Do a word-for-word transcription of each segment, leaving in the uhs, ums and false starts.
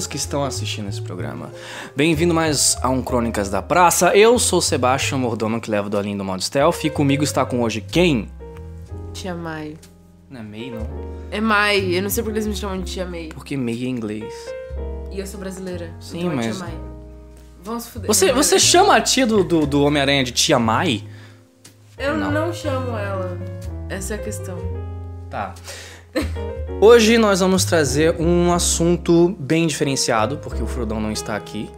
amigos que estão assistindo esse programa. Bem-vindo mais a um Crônicas da Praça. Eu sou Sebastião Mordomo, que leva o dolinho do modo stealth. E comigo está com hoje quem? Tia Mai. Não é May, não? É Mai. Eu não sei porque eles me chamam de Tia Mai. Porque May é inglês. E eu sou brasileira. Sim, então mas... é Tia Mai. Vamos se fuder. Você, você chama a tia do, do, do Homem-Aranha de Tia Mai? Eu não. não chamo ela. Essa é a questão. Tá. Hoje nós vamos trazer um assunto bem diferenciado, porque o Frudão não está aqui.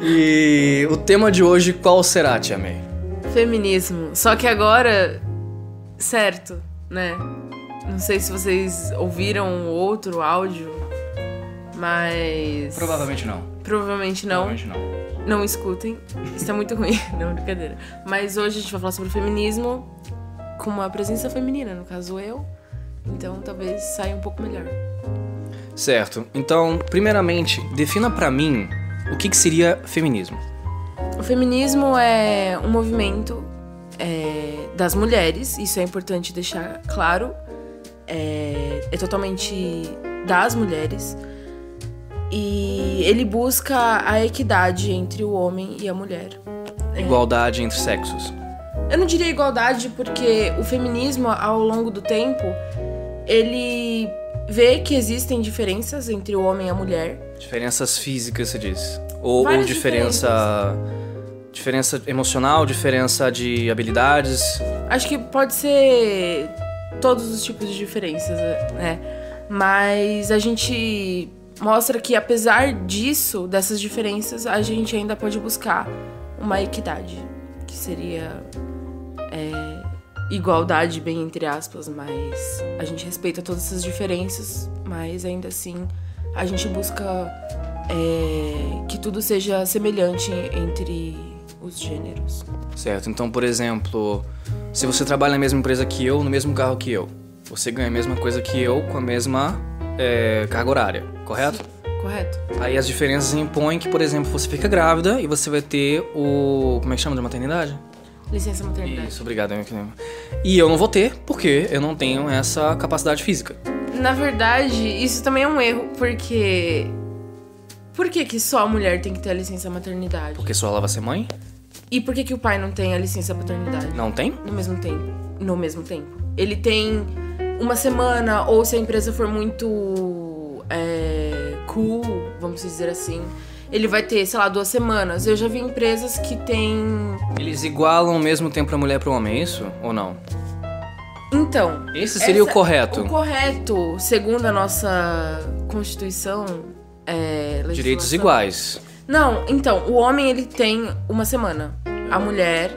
E o tema de hoje qual será, Tia May? Feminismo. Só que agora, certo, né? Não sei se vocês ouviram outro áudio, mas... Provavelmente não. Provavelmente não. Provavelmente não. Não escutem. Está muito ruim. Não, brincadeira. Mas hoje a gente vai falar sobre feminismo com uma presença feminina, no caso eu. Então talvez saia um pouco melhor. Certo. Então, primeiramente, defina pra mim o que, que seria feminismo. O feminismo é um movimento é, das mulheres. Isso é importante deixar claro. É, é totalmente das mulheres. E ele busca a equidade entre o homem e a mulher. Igualdade é. entre sexos. Eu não diria igualdade porque o feminismo, ao longo do tempo, ele vê que existem diferenças entre o homem e a mulher. Diferenças físicas, você diz? Ou, ou diferença... Diferença emocional, diferença de habilidades? Acho que pode ser todos os tipos de diferenças, né? Mas a gente... mostra que, apesar disso, dessas diferenças, a gente ainda pode buscar uma equidade, que seria é, igualdade, bem entre aspas, mas a gente respeita todas essas diferenças, mas ainda assim a gente busca é, que tudo seja semelhante entre os gêneros. Certo, então, por exemplo, se você trabalha na mesma empresa que eu, no mesmo carro que eu, você ganha a mesma coisa que eu com a mesma... É, carga horária, correto? Sim, correto. Aí as diferenças impõem que, por exemplo, você fica grávida e você vai ter o... Como é que chama? De maternidade? Licença maternidade. Isso, obrigado. Eu e eu não vou ter, porque eu não tenho essa capacidade física. Na verdade, isso também é um erro, porque... Por que que só a mulher tem que ter a licença maternidade? Porque só ela vai ser mãe? E por que que o pai não tem a licença paternidade? Não tem? No mesmo tempo. No mesmo tempo. Ele tem... uma semana, ou se a empresa for muito é, cool, vamos dizer assim, ele vai ter, sei lá, duas semanas. Eu já vi empresas que tem... Eles igualam o mesmo tempo pra mulher e pro homem, é isso? Ou não? Então... Esse seria essa, o correto. O correto, segundo a nossa Constituição... É, direitos iguais. Não, então, o homem ele tem uma semana. A mulher,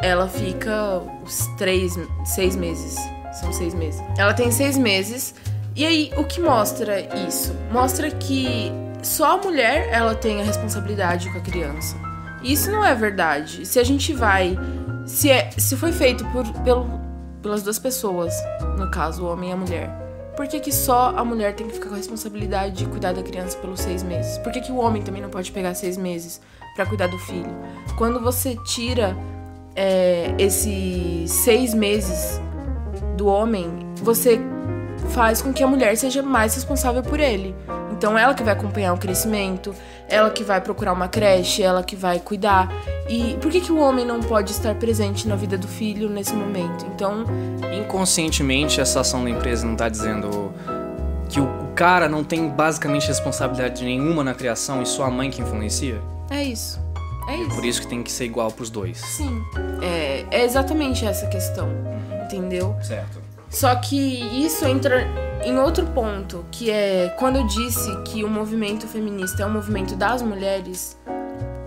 ela fica os três, seis meses... São seis meses. Ela tem seis meses. E aí, o que mostra isso? Mostra que só a mulher, ela tem a responsabilidade com a criança. Isso não é verdade. Se a gente vai... Se, é, se foi feito por, pelo, pelas duas pessoas, no caso, o homem e a mulher, por que que só a mulher tem que ficar com a responsabilidade de cuidar da criança pelos seis meses? Por que que o homem também não pode pegar seis meses pra cuidar do filho? Quando você tira é, esses seis meses... do homem, você faz com que a mulher seja mais responsável por ele. Então ela que vai acompanhar o crescimento, ela que vai procurar uma creche, ela que vai cuidar. E por que que o homem não pode estar presente na vida do filho nesse momento? Então, inconscientemente, essa ação da empresa não tá dizendo que o cara não tem basicamente responsabilidade nenhuma na criação e só a mãe que influencia? É isso. É isso. Por isso que tem que ser igual pros dois. Sim. É, é exatamente essa questão. Entendeu? Certo. Só que isso entra em outro ponto, que é quando eu disse que o movimento feminista é um movimento das mulheres,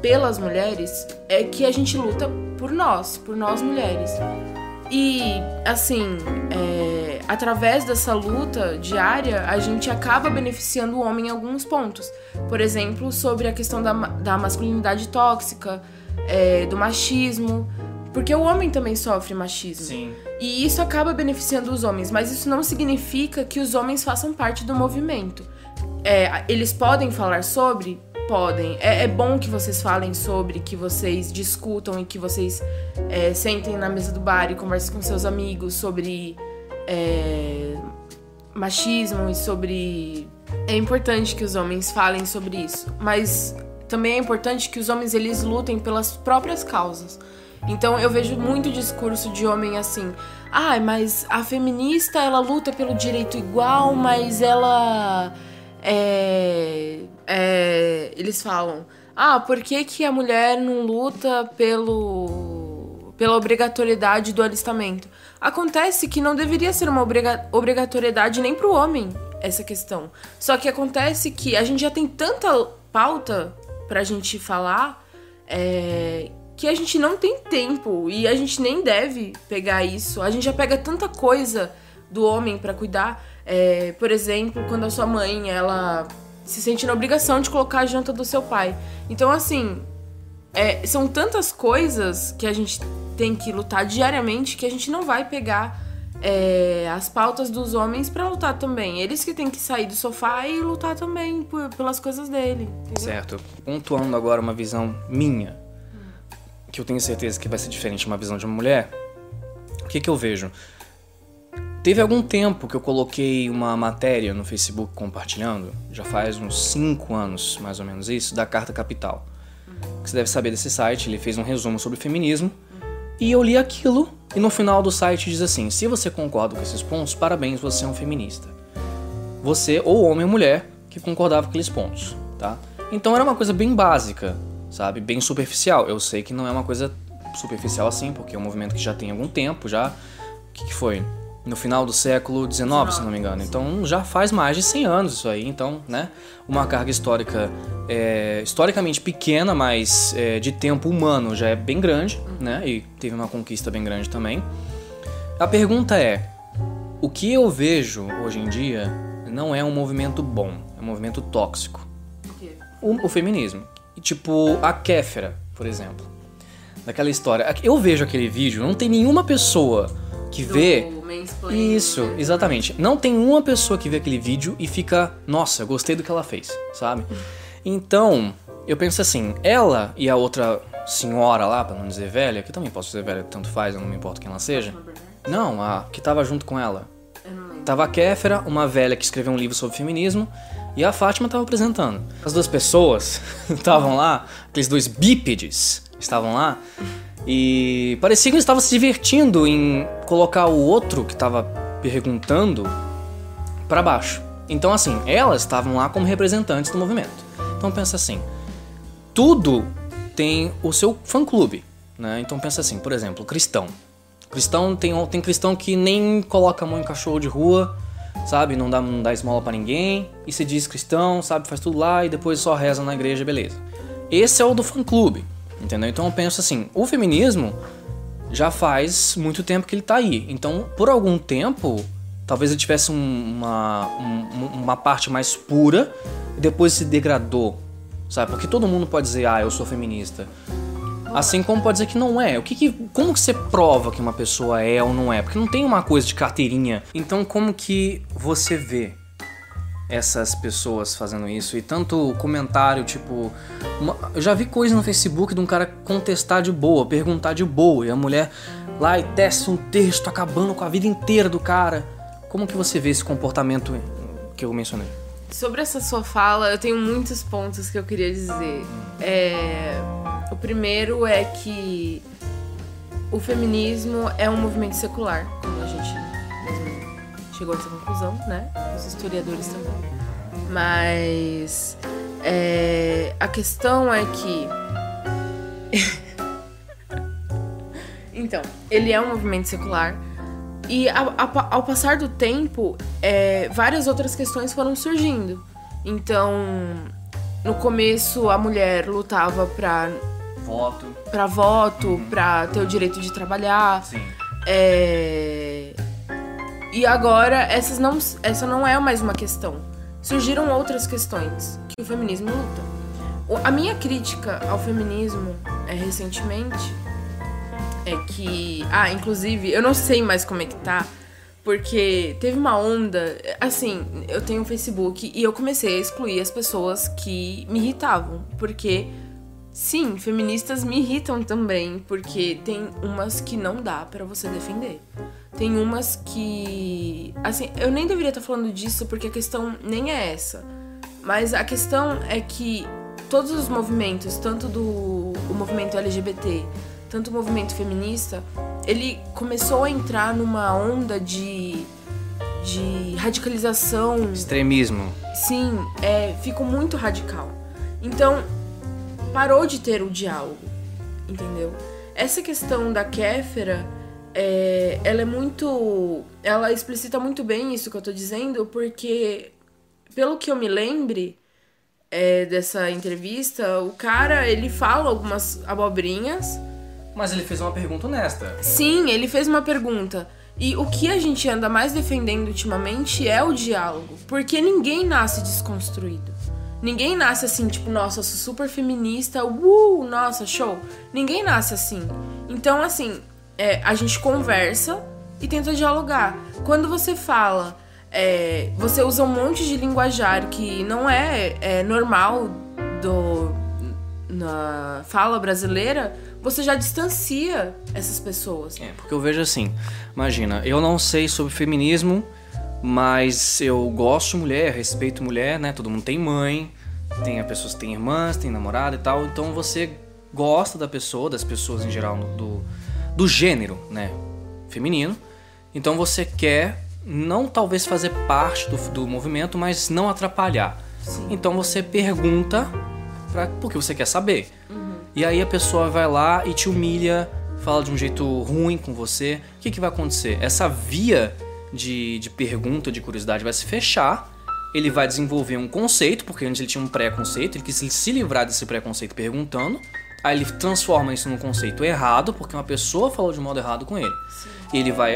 pelas mulheres, é que a gente luta por nós, por nós mulheres. E, assim, é, através dessa luta diária, a gente acaba beneficiando o homem em alguns pontos. Por exemplo, sobre a questão da, da masculinidade tóxica, é, do machismo... Porque o homem também sofre machismo. Sim. E isso acaba beneficiando os homens. Mas isso não significa que os homens façam parte do movimento. É, eles podem falar sobre? Podem. É, é bom que vocês falem sobre, que vocês discutam e que vocês é, sentem na mesa do bar e conversem com seus amigos sobre é, machismo e sobre... É importante que os homens falem sobre isso, mas também é importante que os homens eles lutem pelas próprias causas. Então eu vejo muito discurso de homem assim, ah, mas a feminista ela luta pelo direito igual, mas ela... É, é, eles falam, ah, por que que a mulher não luta pelo, pela obrigatoriedade do alistamento? Acontece que não deveria ser uma obriga- obrigatoriedade nem para o homem essa questão. Só que acontece que a gente já tem tanta pauta pra gente falar é, que a gente não tem tempo e a gente nem deve pegar isso. A gente já pega tanta coisa do homem pra cuidar. É, por exemplo, quando a sua mãe ela se sente na obrigação de colocar a janta do seu pai. Então, assim, é, são tantas coisas que a gente tem que lutar diariamente que a gente não vai pegar é, as pautas dos homens pra lutar também. Eles que têm que sair do sofá e lutar também por, pelas coisas dele. Entendeu? Certo. Pontuando agora uma visão minha, que eu tenho certeza que vai ser diferente de uma visão de uma mulher, o que que eu vejo? Teve algum tempo que eu coloquei uma matéria no Facebook compartilhando, já faz uns cinco anos, mais ou menos isso, da Carta Capital. Que você deve saber desse site, ele fez um resumo sobre feminismo, e eu li aquilo, e no final do site diz assim, se você concorda com esses pontos, parabéns, você é um feminista. Você, ou homem ou mulher, que concordava com aqueles pontos, tá? Então era uma coisa bem básica, sabe? Bem superficial. Eu sei que não é uma coisa superficial assim, porque é um movimento que já tem algum tempo, já... O que que foi? No final do século dezenove, se não me engano. Então já faz mais de cem anos isso aí. Então, né? Uma carga histórica, é, historicamente pequena, mas é, de tempo humano já é bem grande, né? E teve uma conquista bem grande também. A pergunta é, o que eu vejo hoje em dia não é um movimento bom, é um movimento tóxico. O, o feminismo. Tipo a Kéfera, por exemplo. Daquela história. Eu vejo aquele vídeo, não tem nenhuma pessoa que vê... Isso, exatamente. Não tem uma pessoa que vê aquele vídeo e fica, nossa, gostei do que ela fez, sabe? Então, eu penso assim, ela e a outra senhora lá, pra não dizer velha, que eu também posso dizer velha, tanto faz, eu não me importo quem ela seja. Não, a que tava junto com ela. Tava a Kéfera, uma velha que escreveu um livro sobre feminismo, e a Fátima tava apresentando. As duas pessoas estavam lá, aqueles dois bípedes estavam lá, e parecia que eles estavam se divertindo em colocar o outro que estava perguntando pra baixo. Então assim, elas estavam lá como representantes do movimento. Então pensa assim, tudo tem o seu fã-clube, né? Então pensa assim, por exemplo, cristão. Cristão tem, tem cristão que nem coloca a mão em cachorro de rua, sabe? Não dá, não dá esmola pra ninguém. E se diz cristão, sabe? Faz tudo lá e depois só reza na igreja, beleza. Esse é o do fã-clube. Entendeu? Então eu penso assim, o feminismo já faz muito tempo que ele tá aí. Então, por algum tempo, talvez ele tivesse um, uma, um, uma parte mais pura e depois se degradou, sabe? Porque todo mundo pode dizer, ah, eu sou feminista. Assim como pode dizer que não é. O que que, como que você prova que uma pessoa é ou não é? Porque não tem uma coisa de carteirinha. Então, como que você vê essas pessoas fazendo isso? E tanto comentário, tipo... Uma, eu já vi coisa no Facebook de um cara contestar de boa, perguntar de boa, e a mulher lá e testa um texto acabando com a vida inteira do cara. Como que você vê esse comportamento que eu mencionei? Sobre essa sua fala, eu tenho muitos pontos que eu queria dizer. É, o primeiro é que o feminismo é um movimento secular, como a gente... chegou a essa conclusão, né? Os historiadores também. Mas é, a questão é que então, ele é um movimento secular e a, a, ao passar do tempo é, várias outras questões foram surgindo. Então, no começo a mulher lutava pra voto, pra, voto, uhum. pra ter o direito de trabalhar. Sim. É... E agora, essas não, essa não é mais uma questão. Surgiram outras questões que o feminismo luta. A minha crítica ao feminismo é, recentemente é que... Ah, inclusive, eu não sei mais como é que tá, porque teve uma onda... Assim, eu tenho um Facebook e eu comecei a excluir as pessoas que me irritavam. Porque, sim, feministas me irritam também, porque tem umas que não dá pra você defender. Tem umas que... Assim, eu nem deveria estar falando disso porque a questão nem é essa. Mas a questão é que todos os movimentos, tanto do o movimento L G B T, tanto o movimento feminista, ele começou a entrar numa onda de... de radicalização... Extremismo. Sim, é, ficou muito radical. Então, parou de ter o diálogo, entendeu? Essa questão da Kéfera, é, ela é muito... Ela explicita muito bem isso que eu tô dizendo, porque, pelo que eu me lembre é, dessa entrevista, o cara, ele fala algumas abobrinhas... Mas ele fez uma pergunta honesta. Sim, ele fez uma pergunta... E o que a gente anda mais defendendo ultimamente é o diálogo. Porque ninguém nasce desconstruído. Ninguém nasce assim, tipo, nossa, sou super feminista, uh, nossa, show. Ninguém nasce assim. Então, assim, é, a gente conversa e tenta dialogar. Quando você fala, é, você usa um monte de linguajar que não é, é normal do, na fala brasileira... Você já distancia essas pessoas. É, porque eu vejo assim, imagina, eu não sei sobre feminismo, mas eu gosto de mulher, respeito mulher, né? Todo mundo tem mãe, tem pessoas que têm irmãs, tem namorada e tal. Então você gosta da pessoa, das pessoas em geral, do, do gênero, né? Feminino. Então você quer, não talvez fazer parte do, do movimento, mas não atrapalhar. Sim. Então você pergunta pra, porque você quer saber. E aí a pessoa vai lá e te humilha, fala de um jeito ruim com você. O que, que vai acontecer? Essa via de, de pergunta, de curiosidade vai se fechar. Ele vai desenvolver um conceito, porque antes ele tinha um preconceito. Ele quis se livrar desse preconceito perguntando. Aí ele transforma isso num conceito errado, porque uma pessoa falou de um modo errado com ele. Sim. E ele vai,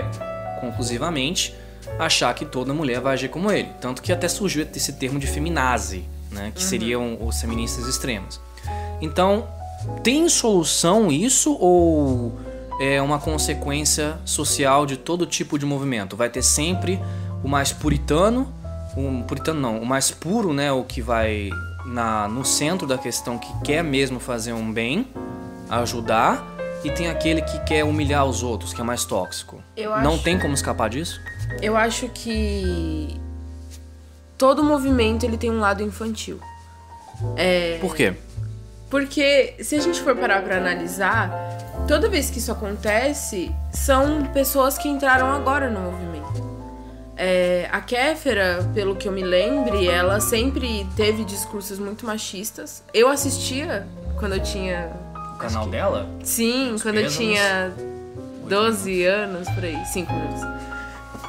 conclusivamente, achar que toda mulher vai agir como ele. Tanto que até surgiu esse termo de feminazi, né? Que uhum. seriam os feministas extremos. Então... Tem solução isso ou é uma consequência social de todo tipo de movimento? Vai ter sempre o mais puritano, o puritano não, o mais puro, né, o que vai na, no centro da questão, que quer mesmo fazer um bem, ajudar, e tem aquele que quer humilhar os outros, que é mais tóxico. Eu acho, não tem como escapar disso? Eu acho que todo movimento ele tem um lado infantil. É... Por quê? Porque, se a gente for parar pra analisar, toda vez que isso acontece, são pessoas que entraram agora no movimento. É, a Kéfera, pelo que eu me lembre, ela sempre teve discursos muito machistas. Eu assistia quando eu tinha... O canal que... dela? Sim, Os quando eu tinha doze anos, por aí, cinco minutos.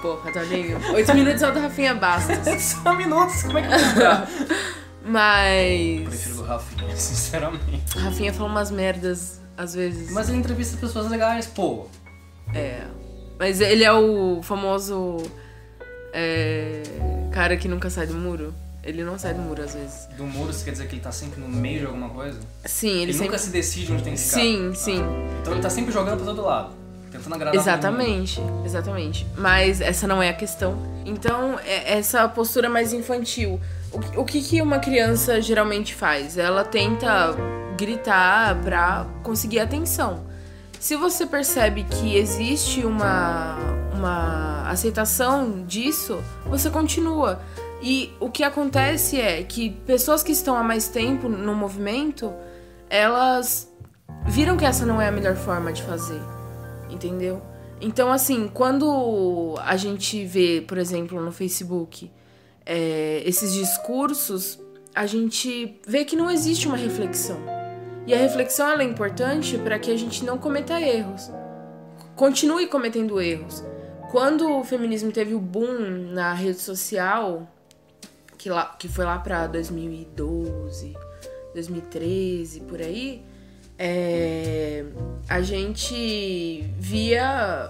Porra, tá bem... oito minutos só da Rafinha Bastos. Só minutos? Como é que eu Mas... Eu prefiro o Rafinha, sinceramente. O Rafinha fala umas merdas, às vezes. Mas ele entrevista pessoas legais, pô. É. Mas ele é o famoso... É... Cara que nunca sai do muro. Ele não sai do muro, às vezes. Do muro, você quer dizer que ele tá sempre no meio de alguma coisa? Sim, ele, ele sempre... nunca se decide onde tem que ficar. Sim, sim. Ah, então ele tá sempre jogando pra todo lado. Tentando agradar. Exatamente, exatamente. Mas essa não é a questão. Então, é essa postura mais infantil... O que, que uma criança geralmente faz? Ela tenta gritar pra conseguir atenção. Se você percebe que existe uma, uma aceitação disso, você continua. E o que acontece é que pessoas que estão há mais tempo no movimento, elas viram que essa não é a melhor forma de fazer, entendeu? Então, assim, quando a gente vê, por exemplo, no Facebook... É, esses discursos, a gente vê que não existe uma reflexão. E a reflexão ela é importante para que a gente não cometa erros. Continue cometendo erros. Quando o feminismo teve o boom na rede social, que, lá, que foi lá para dois mil e doze, dois mil e treze, por aí, é, a gente via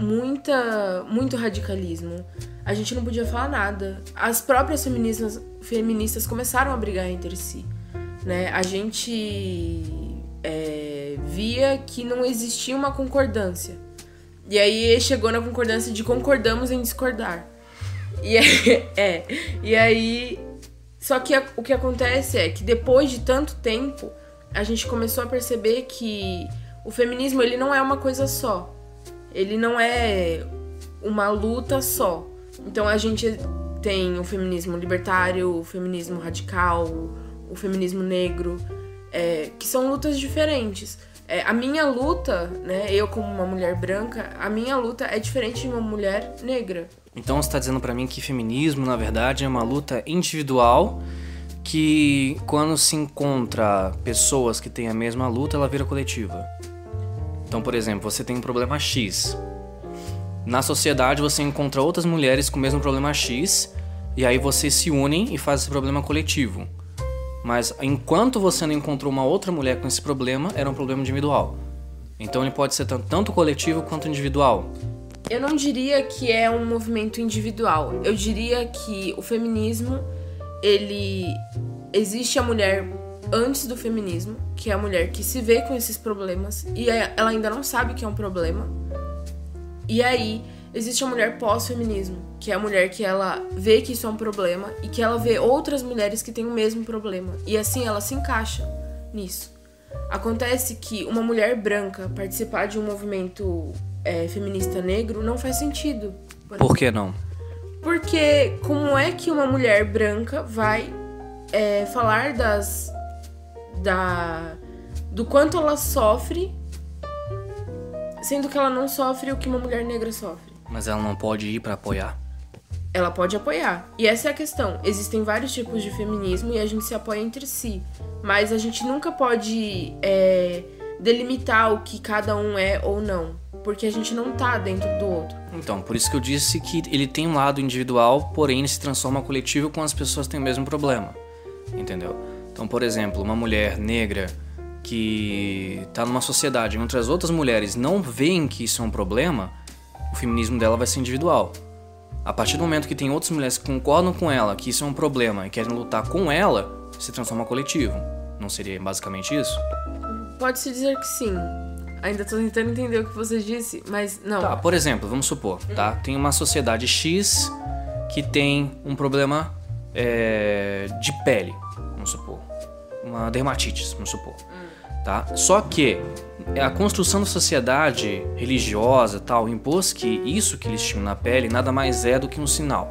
muita, muito radicalismo. A gente não podia falar nada. As próprias feministas, feministas começaram a brigar entre si, né? A gente é, via que não existia uma concordância. E aí chegou na concordância de concordamos em discordar. E aí, é, e aí só que a, o que acontece é que depois de tanto tempo, a gente começou a perceber que o feminismo ele não é uma coisa só. ele não é uma luta só. Então a gente tem o feminismo libertário, o feminismo radical, o feminismo negro, é, que são lutas diferentes. É, a minha luta, né, eu como uma mulher branca, a minha luta é diferente de uma mulher negra. Então você está dizendo para mim que feminismo, na verdade, é uma luta individual, que quando se encontra pessoas que têm a mesma luta, ela vira coletiva. Então, por exemplo, você tem um problema X. Na sociedade você encontra outras mulheres com o mesmo problema X, e aí vocês se unem e fazem esse problema coletivo. Mas enquanto você não encontrou uma outra mulher com esse problema, era um problema individual. Então ele pode ser tanto coletivo quanto individual. Eu não diria que é um movimento individual. Eu diria que o feminismo, ele... Existe a mulher antes do feminismo, que é a mulher que se vê com esses problemas e ela ainda não sabe que é um problema. E aí existe a mulher pós-feminismo, que é a mulher que ela vê que isso é um problema e que ela vê outras mulheres que têm o mesmo problema. E assim ela se encaixa nisso. Acontece que uma mulher branca participar de um movimento é, feminista negro não faz sentido. Por, por que não? Porque como é que uma mulher branca vai é, falar das, da, do quanto ela sofre, sendo que ela não sofre o que uma mulher negra sofre? Mas ela não pode ir pra apoiar? Ela pode apoiar. E essa é a questão. Existem vários tipos de feminismo e a gente se apoia entre si. Mas a gente nunca pode é, delimitar o que cada um é ou não. Porque a gente não tá dentro do outro. Então, por isso que eu disse que ele tem um lado individual, porém ele se transforma coletivo quando as pessoas têm o mesmo problema. Entendeu? Então, por exemplo, uma mulher negra que tá numa sociedade onde as outras mulheres não veem que isso é um problema, o feminismo dela vai ser individual. A partir do momento que tem outras mulheres que concordam com ela que isso é um problema e querem lutar com ela, se transforma em coletivo. Não seria basicamente isso? Pode-se dizer que sim. Ainda tô tentando entender o que você disse, mas não. Tá, por exemplo, vamos supor, tá? Tem uma sociedade X que tem um problema é, de pele, vamos supor. Uma dermatite, vamos supor. Tá? Só que a construção da sociedade religiosa tal impôs que isso que eles tinham na pele nada mais é do que um sinal.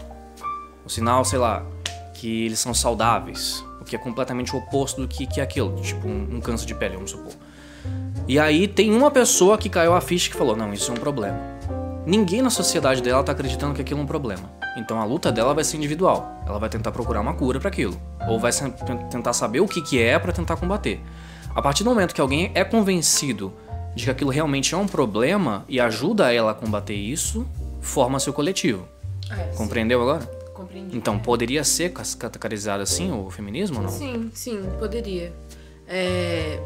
Um sinal, sei lá, que eles são saudáveis, o que é completamente o oposto do que, que é aquilo, tipo um, um câncer de pele, vamos supor. E aí tem uma pessoa que caiu a ficha que falou, não, isso é um problema. Ninguém na sociedade dela tá acreditando que aquilo é um problema. Então a luta dela vai ser individual. Ela vai tentar procurar uma cura para aquilo, ou vai tentar saber o que, que é para tentar combater. A partir do momento que alguém é convencido de que aquilo realmente é um problema e ajuda ela a combater isso, forma-se o coletivo. É, compreendeu sim. Agora? Compreendi. Então, poderia ser categorizado assim o feminismo ou não? Sim, sim, poderia. É...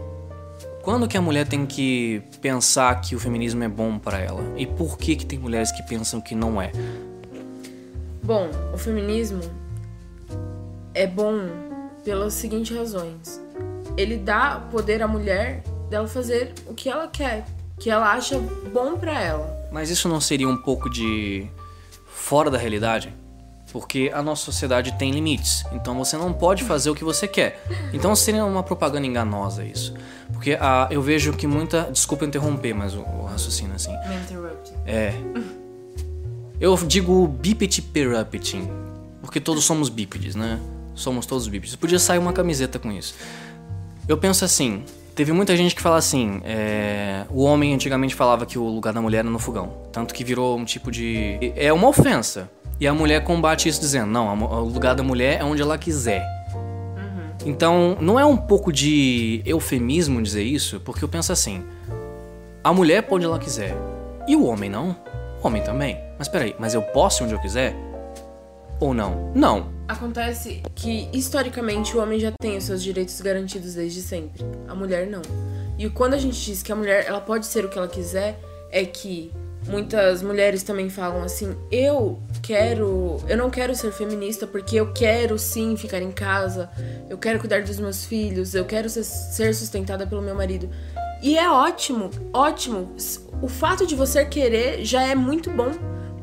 Quando que a mulher tem que pensar que o feminismo é bom para ela? E por que que tem mulheres que pensam que não é? Bom, o feminismo é bom pelas seguintes razões. Ele dá poder à mulher dela fazer o que ela quer, que ela acha bom pra ela. Mas isso não seria um pouco de fora da realidade? Porque a nossa sociedade tem limites, então você não pode fazer o que você quer. Então seria uma propaganda enganosa isso. Porque a, eu vejo que muita... Desculpa interromper, mas o, o raciocínio assim... Me interrupt. É. Eu digo biped perupting, porque todos somos bípedes, né? Somos todos bípedes. Podia sair uma camiseta com isso. Eu penso assim, teve muita gente que fala assim, é, o homem antigamente falava que o lugar da mulher era no fogão, tanto que virou um tipo de... é uma ofensa, e a mulher combate isso dizendo, não, o lugar da mulher é onde ela quiser. Uhum. Então, não é um pouco de eufemismo dizer isso? Porque eu penso assim, a mulher é pra onde ela quiser, e o homem não? O homem também. Mas peraí, mas eu posso ir onde eu quiser? Ou não? Não. Acontece que, historicamente, o homem já tem os seus direitos garantidos desde sempre. A mulher não. E quando a gente diz que a mulher ela pode ser o que ela quiser, é que muitas mulheres também falam assim, eu quero... Eu não quero ser feminista porque eu quero, sim, ficar em casa. Eu quero cuidar dos meus filhos. Eu quero ser sustentada pelo meu marido. E é ótimo, ótimo. O fato de você querer já é muito bom.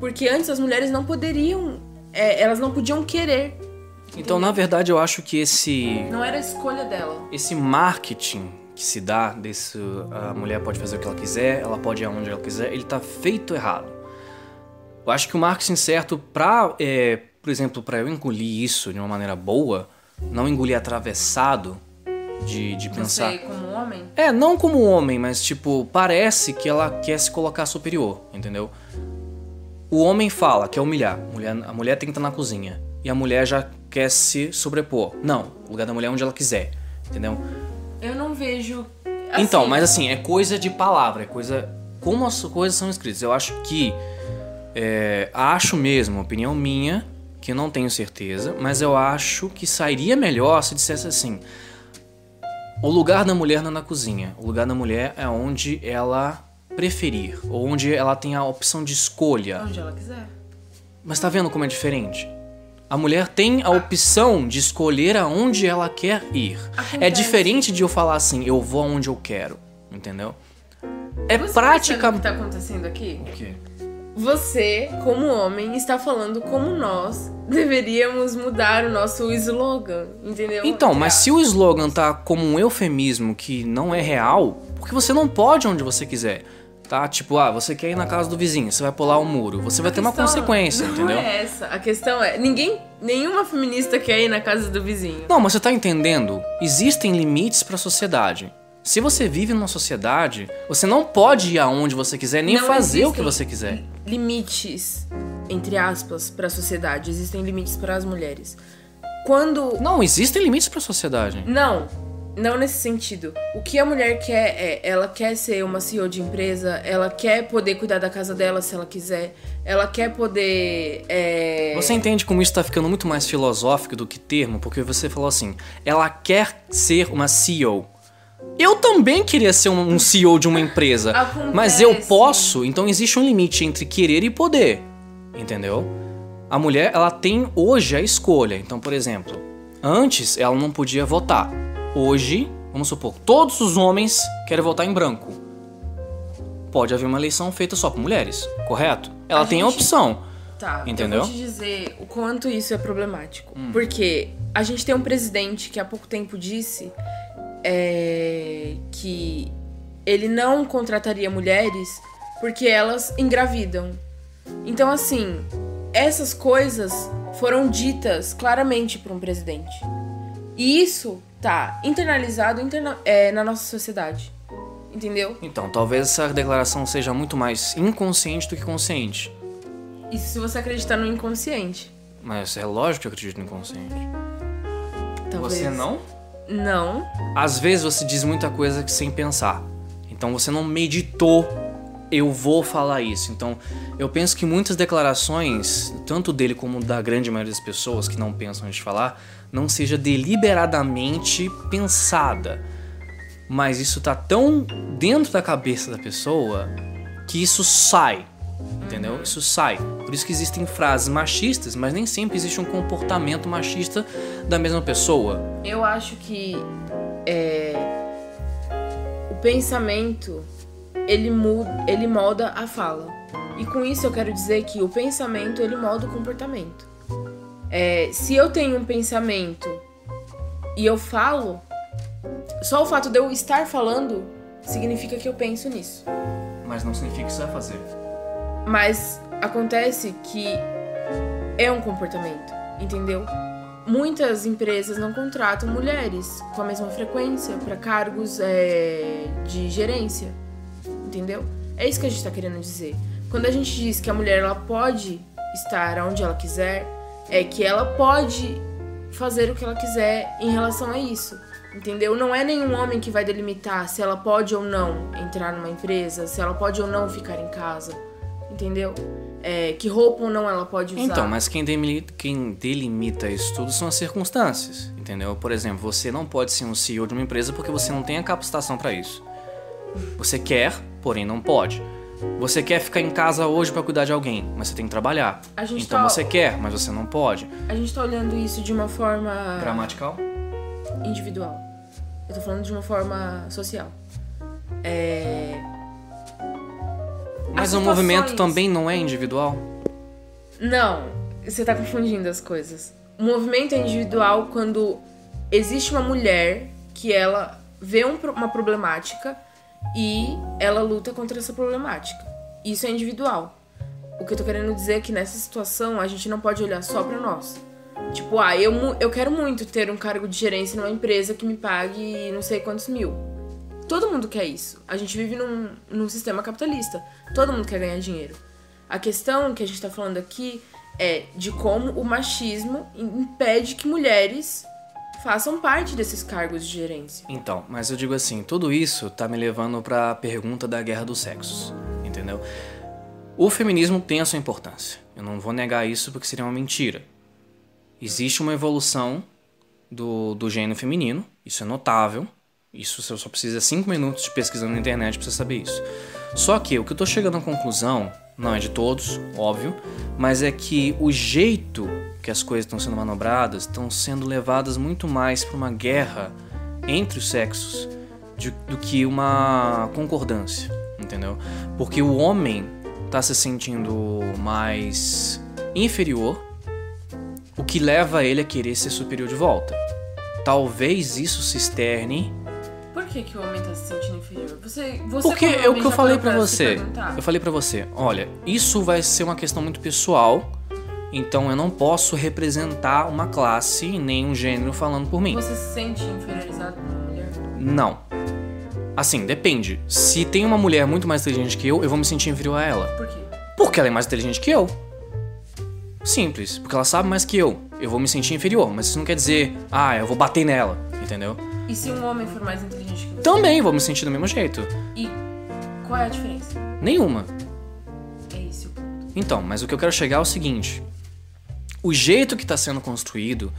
Porque antes as mulheres não poderiam... É, elas não podiam querer. Então, entendeu? Na verdade, eu acho que esse... Não era a escolha dela. Esse marketing que se dá desse a mulher pode fazer o que ela quiser, ela pode ir aonde ela quiser, ele tá feito errado. Eu acho que o marketing certo pra, é, por exemplo, pra eu engolir isso de uma maneira boa, não engolir atravessado de, de pensar... Não sei, como homem? É, não como homem, mas tipo, parece que ela quer se colocar superior, entendeu? O homem fala, quer humilhar, a mulher, a mulher tem que estar na cozinha. E a mulher já quer se sobrepor. Não, o lugar da mulher é onde ela quiser, entendeu? Eu não vejo... Assim... Então, mas assim, é coisa de palavra, é coisa... Como as coisas são escritas, eu acho que... É, acho mesmo, opinião minha, que não tenho certeza, mas eu acho que sairia melhor se dissesse assim... O lugar da mulher não é na cozinha, o lugar da mulher é onde ela... preferir, ou onde ela tem a opção de escolha. Onde ela quiser. Mas tá vendo como é diferente? A mulher tem a opção de escolher aonde ela quer ir. Acontece. É diferente de eu falar assim, eu vou aonde eu quero, entendeu? É praticamente... O que tá acontecendo aqui? O quê? Você, como homem, está falando como nós deveríamos mudar o nosso slogan, entendeu? Então, mas se o slogan tá como um eufemismo que não é real, porque você não pode onde você quiser. Tá? Tipo, ah, você quer ir na casa do vizinho, você vai pular o um muro. Você vai ter uma consequência, não entendeu? Não é essa. A questão é, ninguém, nenhuma feminista quer ir na casa do vizinho. Não, mas você tá entendendo? Existem limites pra sociedade. Se você vive numa sociedade, você não pode ir aonde você quiser, nem não fazer o que você quiser. Limites, entre aspas, pra sociedade. Existem limites para as mulheres. Quando... Não, existem limites pra sociedade. Não. Não nesse sentido. O que a mulher quer é... Ela quer ser uma C E O de empresa. Ela quer poder cuidar da casa dela se ela quiser. Ela quer poder... É... Você entende como isso tá ficando muito mais filosófico do que termo? Porque você falou assim... Ela quer ser uma C E O. Eu também queria ser um C E O de uma empresa. Acontece. Mas eu posso... Então existe um limite entre querer e poder. Entendeu? A mulher, ela tem hoje a escolha. Então, por exemplo... Antes, ela não podia votar. Hoje, vamos supor, todos os homens querem votar em branco. Pode haver uma eleição feita só por mulheres, correto? Ela a tem gente... a opção, tá, entendeu? Eu vou te dizer o quanto isso é problemático. Hum. Porque a gente tem um presidente que há pouco tempo disse é, que ele não contrataria mulheres porque elas engravidam. Então, assim, essas coisas foram ditas claramente por um presidente. E isso... Tá, internalizado interna- é, na nossa sociedade, entendeu? Então, talvez essa declaração seja muito mais inconsciente do que consciente. Isso se você acreditar no inconsciente. Mas é lógico que eu acredito no inconsciente. Talvez. Você não? Não. Às vezes você diz muita coisa sem pensar. Então você não meditou, eu vou falar isso. Então eu penso que muitas declarações, tanto dele como da grande maioria das pessoas que não pensam antes de falar... não seja deliberadamente pensada. Mas isso tá tão dentro da cabeça da pessoa que isso sai, entendeu? Uhum. Isso sai. Por isso que existem frases machistas, mas nem sempre existe um comportamento machista da mesma pessoa. Eu acho que é, o pensamento, ele, muda, ele molda a fala. E com isso eu quero dizer que o pensamento, ele molda o comportamento. É, se eu tenho um pensamento e eu falo, só o fato de eu estar falando significa que eu penso nisso. Mas não significa que você vai fazer. Mas acontece que é um comportamento, entendeu? Muitas empresas não contratam mulheres com a mesma frequência para cargos é, de gerência, entendeu? É isso que a gente está querendo dizer. Quando a gente diz que a mulher ela pode estar onde ela quiser... É que ela pode fazer o que ela quiser em relação a isso, entendeu? Não é nenhum homem que vai delimitar se ela pode ou não entrar numa empresa, se ela pode ou não ficar em casa, entendeu? É, que roupa ou não ela pode usar. Então, mas quem delimita, quem delimita isso tudo são as circunstâncias, entendeu? Por exemplo, você não pode ser um C E O de uma empresa porque você não tem a capacitação para isso. Você quer, porém não pode. Você quer ficar em casa hoje pra cuidar de alguém, mas você tem que trabalhar. A gente então tá... você quer, mas você não pode. A gente tá olhando isso de uma forma... Gramatical? Individual. Eu tô falando de uma forma social. É... Mas o movimento também não é individual? Não, você tá confundindo as coisas. O movimento é individual quando existe uma mulher que ela vê um, uma problemática e ela luta contra essa problemática. Isso é individual. O que eu tô querendo dizer é que nessa situação a gente não pode olhar só pra nós. Tipo, ah, eu, eu quero muito ter um cargo de gerência numa empresa que me pague não sei quantos mil. Todo mundo quer isso. A gente vive num, num sistema capitalista. Todo mundo quer ganhar dinheiro. A questão que a gente tá falando aqui é de como o machismo impede que mulheres façam parte desses cargos de gerência. Então, mas eu digo assim, tudo isso tá me levando pra pergunta da guerra dos sexos, entendeu? O feminismo tem a sua importância. Eu não vou negar isso porque seria uma mentira. Existe uma evolução do, do gênero feminino, isso é notável, isso você só precisa cinco minutos de pesquisando na internet pra você saber isso. Só que o que eu tô chegando à conclusão, não é de todos, óbvio, mas é que o jeito que as coisas estão sendo manobradas estão sendo levadas muito mais pra uma guerra entre os sexos de, do que uma concordância, entendeu? Porque o homem tá se sentindo mais inferior, o que leva ele a querer ser superior de volta. Talvez isso se externe... Por que que o homem tá se sentindo inferior? Você, você Porque é o que eu falei pra você. Eu falei pra você, olha, isso vai ser uma questão muito pessoal, então eu não posso representar uma classe nem um gênero falando por mim. Você se sente inferiorizado por uma mulher? Não. Assim, depende. Se tem uma mulher muito mais inteligente que eu, eu vou me sentir inferior a ela. Por quê? Porque ela é mais inteligente que eu. Simples, porque ela sabe mais que eu. Eu vou me sentir inferior, mas isso não quer dizer, ah, eu vou bater nela, entendeu? E se um homem for mais inteligente que você? Também vou me sentir do mesmo jeito. E qual é a diferença? Nenhuma. É esse o ponto. Então, mas o que eu quero chegar é o seguinte: o jeito que tá sendo construído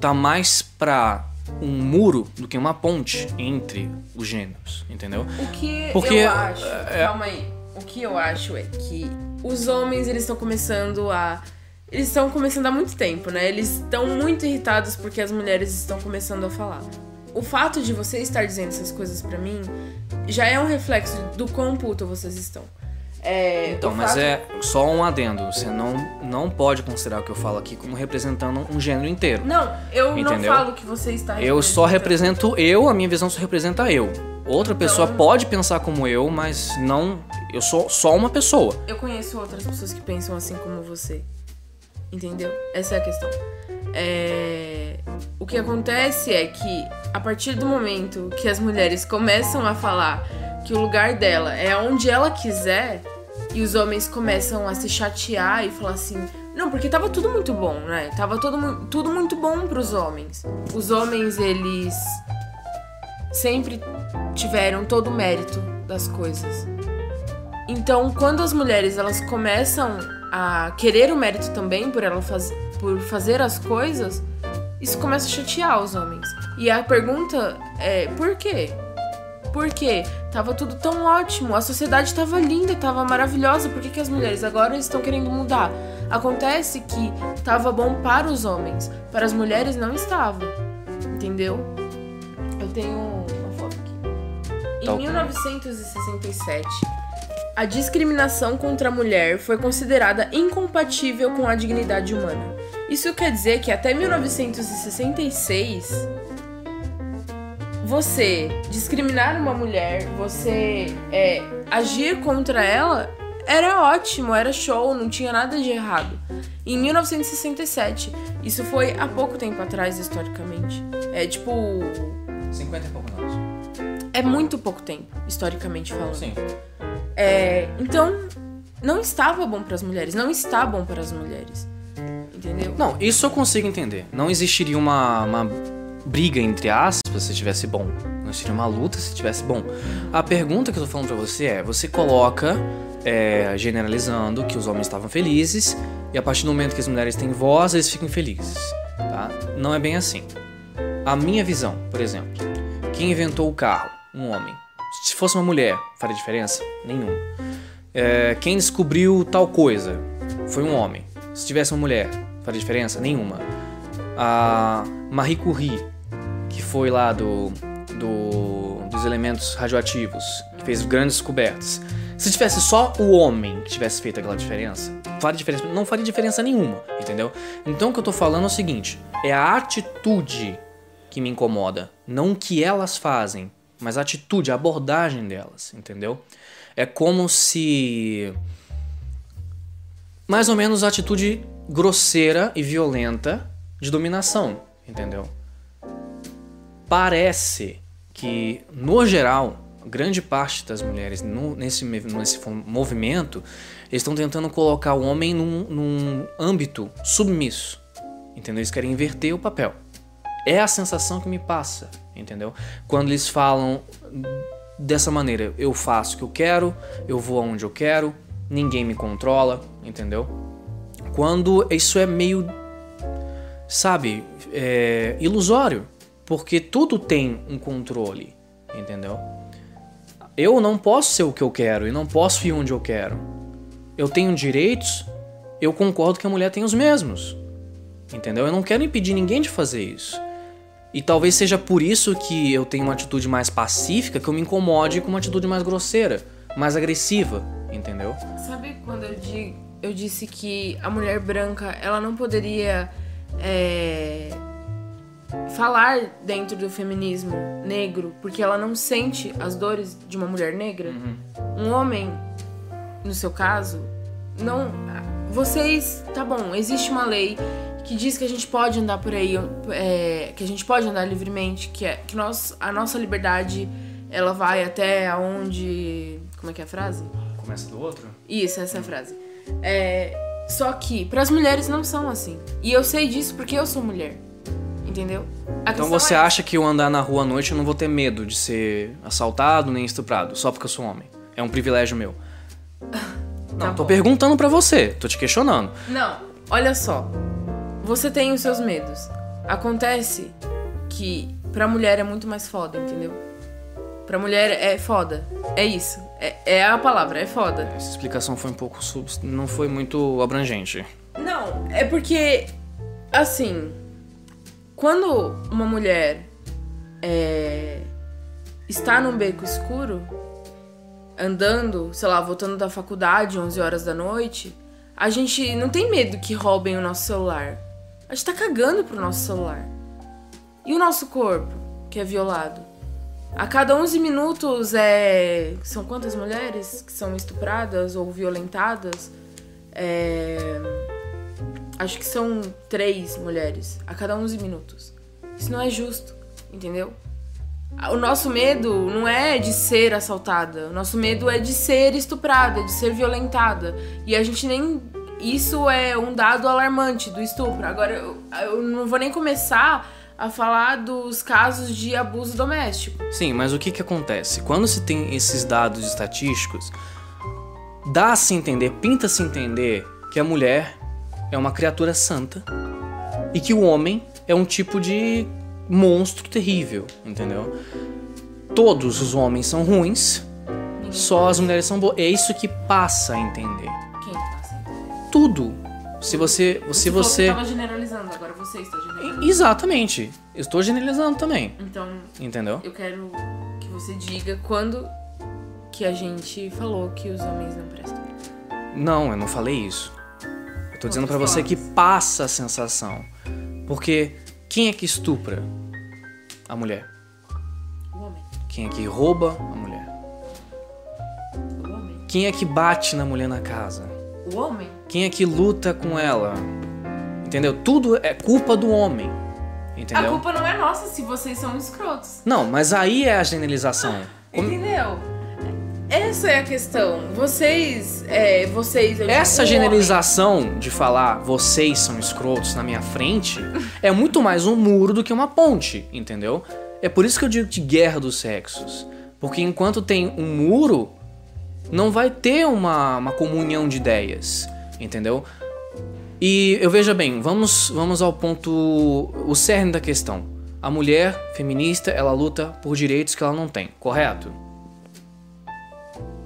tá mais pra um muro do que uma ponte entre os gêneros, entendeu? O que porque, eu acho, é... calma aí, o que eu acho é que os homens, eles estão começando a... Eles estão começando há muito tempo, né? Eles estão muito irritados porque as mulheres estão começando a falar. O fato de você estar dizendo essas coisas pra mim já é um reflexo do quão puto vocês estão. É, então, mas fato... é só um adendo. Você não, não pode considerar o que eu falo aqui como representando um gênero inteiro. Não, eu Entendeu? Não falo que você está representando. Eu só represento eu, a minha visão só representa eu. Outra pessoa então, pode pensar como eu, mas não... Eu sou só uma pessoa. Eu conheço outras pessoas que pensam assim como você. Entendeu? Essa é a questão. É... O que acontece é que, a partir do momento que as mulheres começam a falar que o lugar dela é onde ela quiser, e os homens começam a se chatear e falar assim... Não, porque tava tudo muito bom, né? Tava todo, tudo muito bom pros homens. Os homens, eles sempre tiveram todo o mérito das coisas. Então, quando as mulheres, elas começam... a querer o mérito também por, ela faz... por fazer as coisas, isso começa a chatear os homens. E a pergunta é, por quê? Por quê? Tava tudo tão ótimo, a sociedade tava linda, tava maravilhosa, por que que as mulheres agora estão querendo mudar? Acontece que tava bom para os homens, para as mulheres não estava, entendeu? Eu tenho uma foto aqui. Em mil novecentos e sessenta e sete... A discriminação contra a mulher foi considerada incompatível com a dignidade humana. Isso quer dizer que até mil novecentos e sessenta e seis, você discriminar uma mulher, você é, agir contra ela, era ótimo, era show, não tinha nada de errado. Em mil novecentos e sessenta e sete, isso foi há pouco tempo atrás, historicamente. É tipo... cinquenta e poucos anos. É muito pouco tempo, historicamente falando. Sim. É, então, não estava bom para as mulheres, não está bom para as mulheres, entendeu? Não, isso eu consigo entender. Não existiria uma, uma briga, entre aspas, se tivesse bom. Não existiria uma luta se tivesse bom. A pergunta que eu tô falando para você é, você coloca, é, generalizando, que os homens estavam felizes, e a partir do momento que as mulheres têm voz, eles ficam felizes, tá? Não é bem assim. A minha visão, por exemplo, quem inventou o carro? Um homem. Se fosse uma mulher, faria diferença? Nenhuma. É, quem descobriu tal coisa? Foi um homem. Se tivesse uma mulher, faria diferença? Nenhuma. A Marie Curie, que foi lá do, do, dos elementos radioativos, que fez grandes descobertas. Se tivesse só o homem que tivesse feito aquela diferença, faria diferença? Não faria diferença nenhuma, entendeu? Então o que eu tô falando é o seguinte, é a atitude que me incomoda. Não o que elas fazem, mas a atitude, a abordagem delas, entendeu? É como se... mais ou menos a atitude grosseira e violenta de dominação, entendeu? Parece que, no geral, grande parte das mulheres no, nesse, nesse movimento estão tentando colocar o homem num, num âmbito submisso, entendeu? Eles querem inverter o papel. É a sensação que me passa, entendeu? Quando eles falam dessa maneira, eu faço o que eu quero, eu vou aonde eu quero, ninguém me controla, entendeu? Quando isso é meio, sabe, é, ilusório, porque tudo tem um controle, entendeu? Eu não posso ser o que eu quero e não posso ir onde eu quero. Eu tenho direitos, eu concordo que a mulher tem os mesmos, entendeu? Eu não quero impedir ninguém de fazer isso. E talvez seja por isso que eu tenho uma atitude mais pacífica, que eu me incomode com uma atitude mais grosseira, mais agressiva, entendeu? Sabe quando eu, di- eu disse que a mulher branca, ela não poderia é, falar dentro do feminismo negro, porque ela não sente as dores de uma mulher negra? Uhum. Um homem, no seu caso, não... Vocês... Tá bom, existe uma lei que diz que a gente pode andar por aí, é, que a gente pode andar livremente, que, é, que nós, a nossa liberdade, ela vai até aonde... Como é que é a frase? Começa do outro? Isso, essa é a frase. É, só que, pras mulheres não são assim. E eu sei disso porque eu sou mulher. Entendeu? A então você é... acha que eu andar na rua à noite eu não vou ter medo de ser assaltado nem estuprado, só porque eu sou homem? É um privilégio meu. Não, tá tô bom. Perguntando pra você, tô te questionando. Não, olha só. Você tem os seus medos. Acontece que pra mulher é muito mais foda, entendeu? Pra mulher é foda. É isso. É, é a palavra, é foda. Essa explicação foi um pouco... Sub... não foi muito abrangente. Não, é porque... Assim... Quando uma mulher... É, está num beco escuro... Andando, sei lá, voltando da faculdade... onze horas da noite... A gente não tem medo que roubem o nosso celular. A gente tá cagando pro nosso celular. E o nosso corpo, que é violado? A cada onze minutos é... São quantas mulheres que são estupradas ou violentadas? É... Acho que são três mulheres a cada onze minutos. Isso não é justo, entendeu? O nosso medo não é de ser assaltada. O nosso medo é de ser estuprada, de ser violentada. E a gente nem... Isso é um dado alarmante do estupro. Agora, eu, eu não vou nem começar... a falar dos casos de abuso doméstico. Sim, mas o que que acontece? Quando se tem esses dados estatísticos, dá-se a entender, pinta-se a entender que a mulher é uma criatura santa e que o homem é um tipo de monstro terrível, entendeu? Todos os homens são ruins, ninguém só pode. As mulheres são boas. É isso que passa a entender. Quem passa a entender? Tudo. Se você... Se você estava generalizando, agora você está generalizando. Exatamente. Eu estou generalizando também. Então... Entendeu? Eu quero que você diga quando que a gente falou que os homens não prestam. Não, eu não falei isso. Eu tô dizendo pra você que passa a sensação. Porque quem é que estupra? A mulher. O homem. Quem é que rouba? A mulher. O homem. Quem é que bate na mulher na casa? O homem. Quem é que luta com ela? Entendeu? Tudo é culpa do homem. Entendeu? A culpa não é nossa se vocês são escrotos. Não, mas aí é a generalização. Como... Entendeu? Essa é a questão. Vocês... É, vocês eu Essa digo, generalização homem. De falar vocês são escrotos na minha frente é muito mais um muro do que uma ponte. Entendeu? É por isso que eu digo de guerra dos sexos. Porque enquanto tem um muro... Não vai ter uma, uma comunhão de ideias, entendeu? E eu vejo bem, vamos, vamos ao ponto, o cerne da questão. A mulher feminista, ela luta por direitos que ela não tem, correto?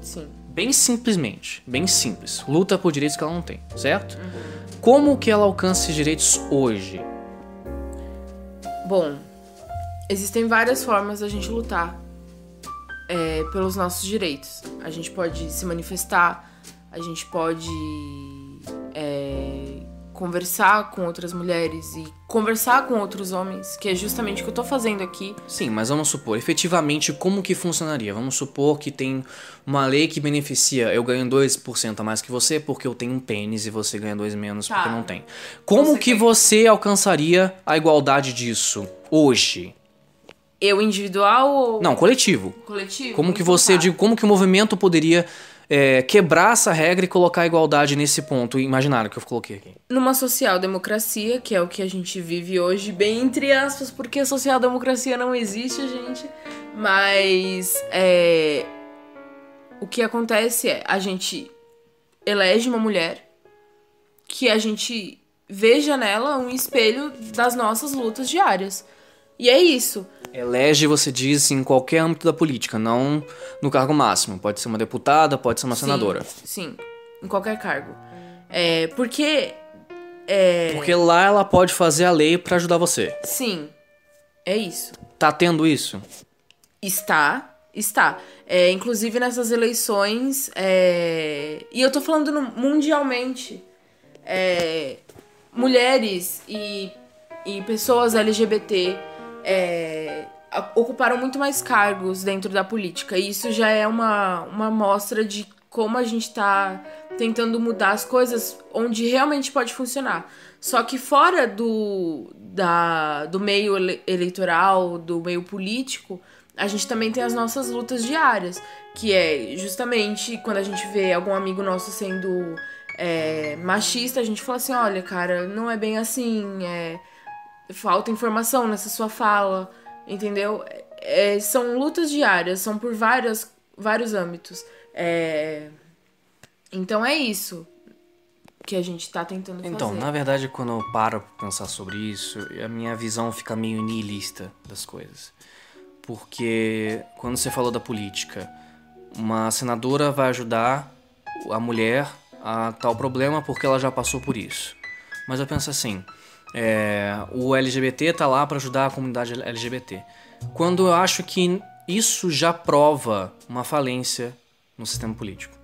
Sim. Bem simplesmente, bem simples. Luta por direitos que ela não tem, certo? Uhum. Como que ela alcança esses direitos hoje? Bom, existem várias formas da gente lutar. É, pelos nossos direitos. A gente pode se manifestar, a gente pode é, conversar com outras mulheres e conversar com outros homens, que é justamente o que eu tô fazendo aqui. Sim, mas vamos supor, efetivamente, como que funcionaria? Vamos supor que tem uma lei que beneficia, eu ganho dois por cento a mais que você porque eu tenho um pênis e você ganha dois menos, tá, porque não tem. Como você que tem... você alcançaria a igualdade disso hoje? Eu individual ou... Não, coletivo. Coletivo? Como que você, de, como que o movimento poderia... É, quebrar essa regra e colocar a igualdade nesse ponto imaginário que eu coloquei aqui. Numa social-democracia, que é o que a gente vive hoje, bem entre aspas, porque a social-democracia não existe, gente. Mas é, o que acontece é, a gente elege uma mulher que a gente veja nela um espelho das nossas lutas diárias. E é isso. Elege, você diz, em qualquer âmbito da política, não no cargo máximo. Pode ser uma deputada, pode ser uma sim, senadora. Sim, em qualquer cargo. É, porque... É... Porque lá ela pode fazer a lei pra ajudar você. Sim, é isso. Tá tendo isso? Está, está. É, inclusive nessas eleições... É... E eu tô falando no, mundialmente. É... Mulheres e, e pessoas L G B T... É, ocuparam muito mais cargos dentro da política. E isso já é uma, uma mostra de como a gente tá tentando mudar as coisas onde realmente pode funcionar. Só que fora do, da, do meio eleitoral, do meio político, a gente também tem as nossas lutas diárias, que é justamente quando a gente vê algum amigo nosso sendo é, machista, a gente fala assim, olha, cara, não é bem assim, é... Falta informação nessa sua fala, entendeu? É, são lutas diárias, são por várias, vários âmbitos. É... Então é isso que a gente tá tentando fazer. Então, na verdade, quando eu paro pra pensar sobre isso, a minha visão fica meio niilista das coisas. Porque quando você falou da política, uma senadora vai ajudar a mulher a tal problema porque ela já passou por isso. Mas eu penso assim... É, o L G B T tá lá pra ajudar a comunidade L G B T. Quando eu acho que isso já prova uma falência no sistema político.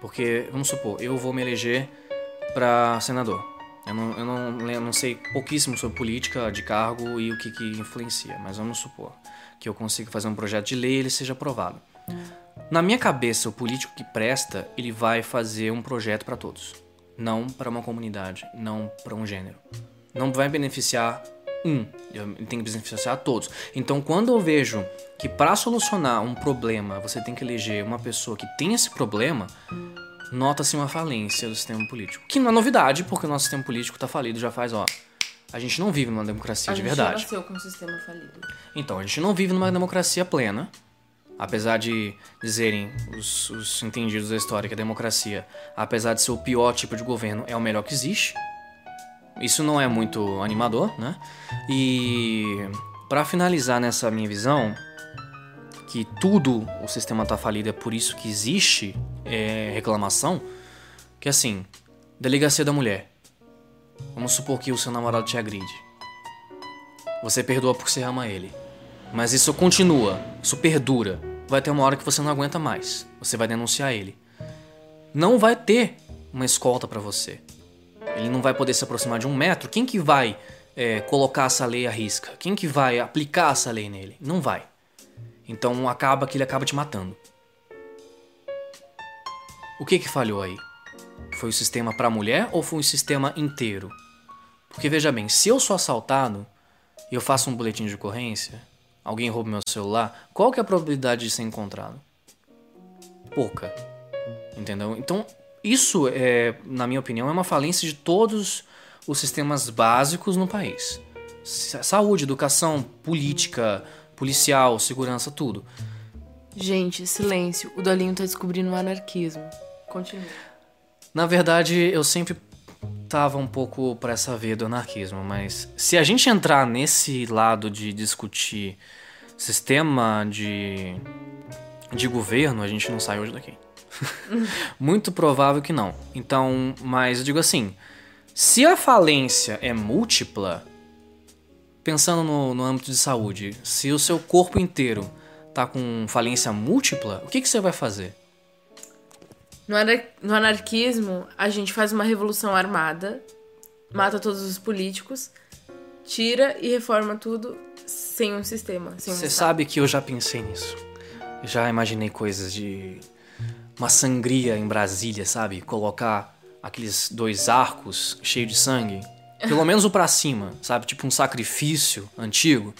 Porque, vamos supor, eu vou me eleger pra senador. Eu não, eu não, eu não sei pouquíssimo sobre política de cargo e o que, que influencia. Mas vamos supor que eu consiga fazer um projeto de lei e ele seja aprovado. Na minha cabeça, o político que presta, ele vai fazer um projeto pra todos. Não pra uma comunidade, não pra um gênero. Não vai beneficiar um, ele tem que beneficiar todos. Então, quando eu vejo que para solucionar um problema você tem que eleger uma pessoa que tem esse problema, nota-se uma falência do sistema político. Que não é novidade, porque o nosso sistema político tá falido já faz, ó... A gente não vive numa democracia de verdade. A gente nasceu com um sistema falido. Então, a gente não vive numa democracia plena. Apesar de dizerem os, os entendidos da história que a democracia, apesar de ser o pior tipo de governo, é o melhor que existe... Isso não é muito animador, né? E pra finalizar nessa minha visão, que tudo o sistema tá falido, é por isso que existe é, reclamação, que assim, delegacia da mulher. Vamos supor que o seu namorado te agride. Você perdoa porque você ama ele. Mas isso continua, isso perdura. Vai ter uma hora que você não aguenta mais. Você vai denunciar ele. Não vai ter uma escolta pra você. Ele não vai poder se aproximar de um metro. Quem que vai é, colocar essa lei à risca? Quem que vai aplicar essa lei nele? Não vai. Então acaba que ele acaba te matando. O que que falhou aí? Foi o sistema pra mulher ou foi o sistema inteiro? Porque veja bem, se eu sou assaltado e eu faço um boletim de ocorrência, alguém rouba meu celular, qual que é a probabilidade de ser encontrado? Pouca. Entendeu? Então... Isso, é, na minha opinião, é uma falência de todos os sistemas básicos no país. Saúde, educação, política, policial, segurança, tudo. Gente, silêncio. O Dolinho tá descobrindo o anarquismo. Continua. Na verdade, eu sempre tava um pouco pra essa veia do anarquismo, mas se a gente entrar nesse lado de discutir sistema de, de governo, a gente não sai hoje daqui. Muito provável que não. Então, mas eu digo assim, se a falência é múltipla, pensando no, no âmbito de saúde, se o seu corpo inteiro tá com falência múltipla, o que, que você vai fazer? No, anar- no anarquismo, a gente faz uma revolução armada mata todos os políticos, tira e reforma tudo sem um sistema. Você sabe que eu já pensei nisso. Já imaginei coisas de uma sangria em Brasília, sabe? Colocar aqueles dois arcos cheios de sangue. Pelo menos o pra cima, sabe? Tipo um sacrifício antigo.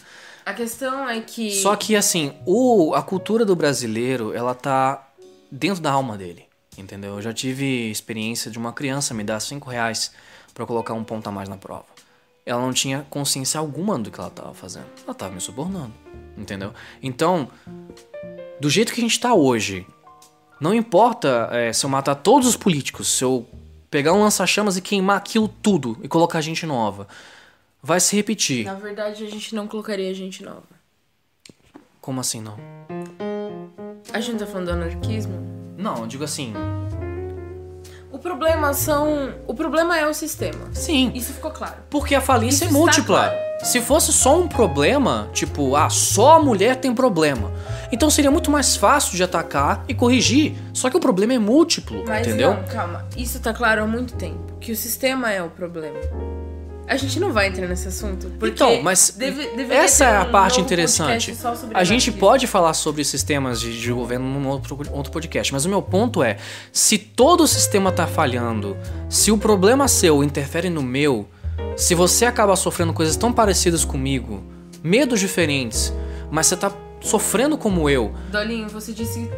A questão é que... Só que, assim, o, a cultura do brasileiro, ela tá dentro da alma dele, entendeu? Eu já tive experiência de uma criança me dar cinco reais pra colocar um ponto a mais na prova. Ela não tinha consciência alguma do que ela tava fazendo. Ela tava me subornando, entendeu? Então, do jeito que a gente tá hoje, não importa é, se eu matar todos os políticos, se eu pegar um lança-chamas e queimar aquilo tudo e colocar gente nova... Vai se repetir. Na verdade, a gente não colocaria gente nova. Como assim não? A gente tá falando do anarquismo? Não, eu digo assim... O problema são... O problema é o sistema. Sim. Isso ficou claro. Porque a falência Isso é múltipla. Claro. Se fosse só um problema, tipo, ah, só a mulher tem problema. Então seria muito mais fácil de atacar e corrigir. Só que o problema é múltiplo, Mas entendeu? Não, calma. Isso tá claro há muito tempo. Que o sistema é o problema. A gente não vai entrar nesse assunto. Porque então, mas deve, essa é a um parte interessante. A gente anarquismo. Pode falar sobre sistemas de, de governo num outro, outro podcast. Mas o meu ponto é, se todo o sistema tá falhando, se o problema seu interfere no meu, se você acaba sofrendo coisas tão parecidas comigo, medos diferentes, mas você tá sofrendo como eu... Dolinho, você disse...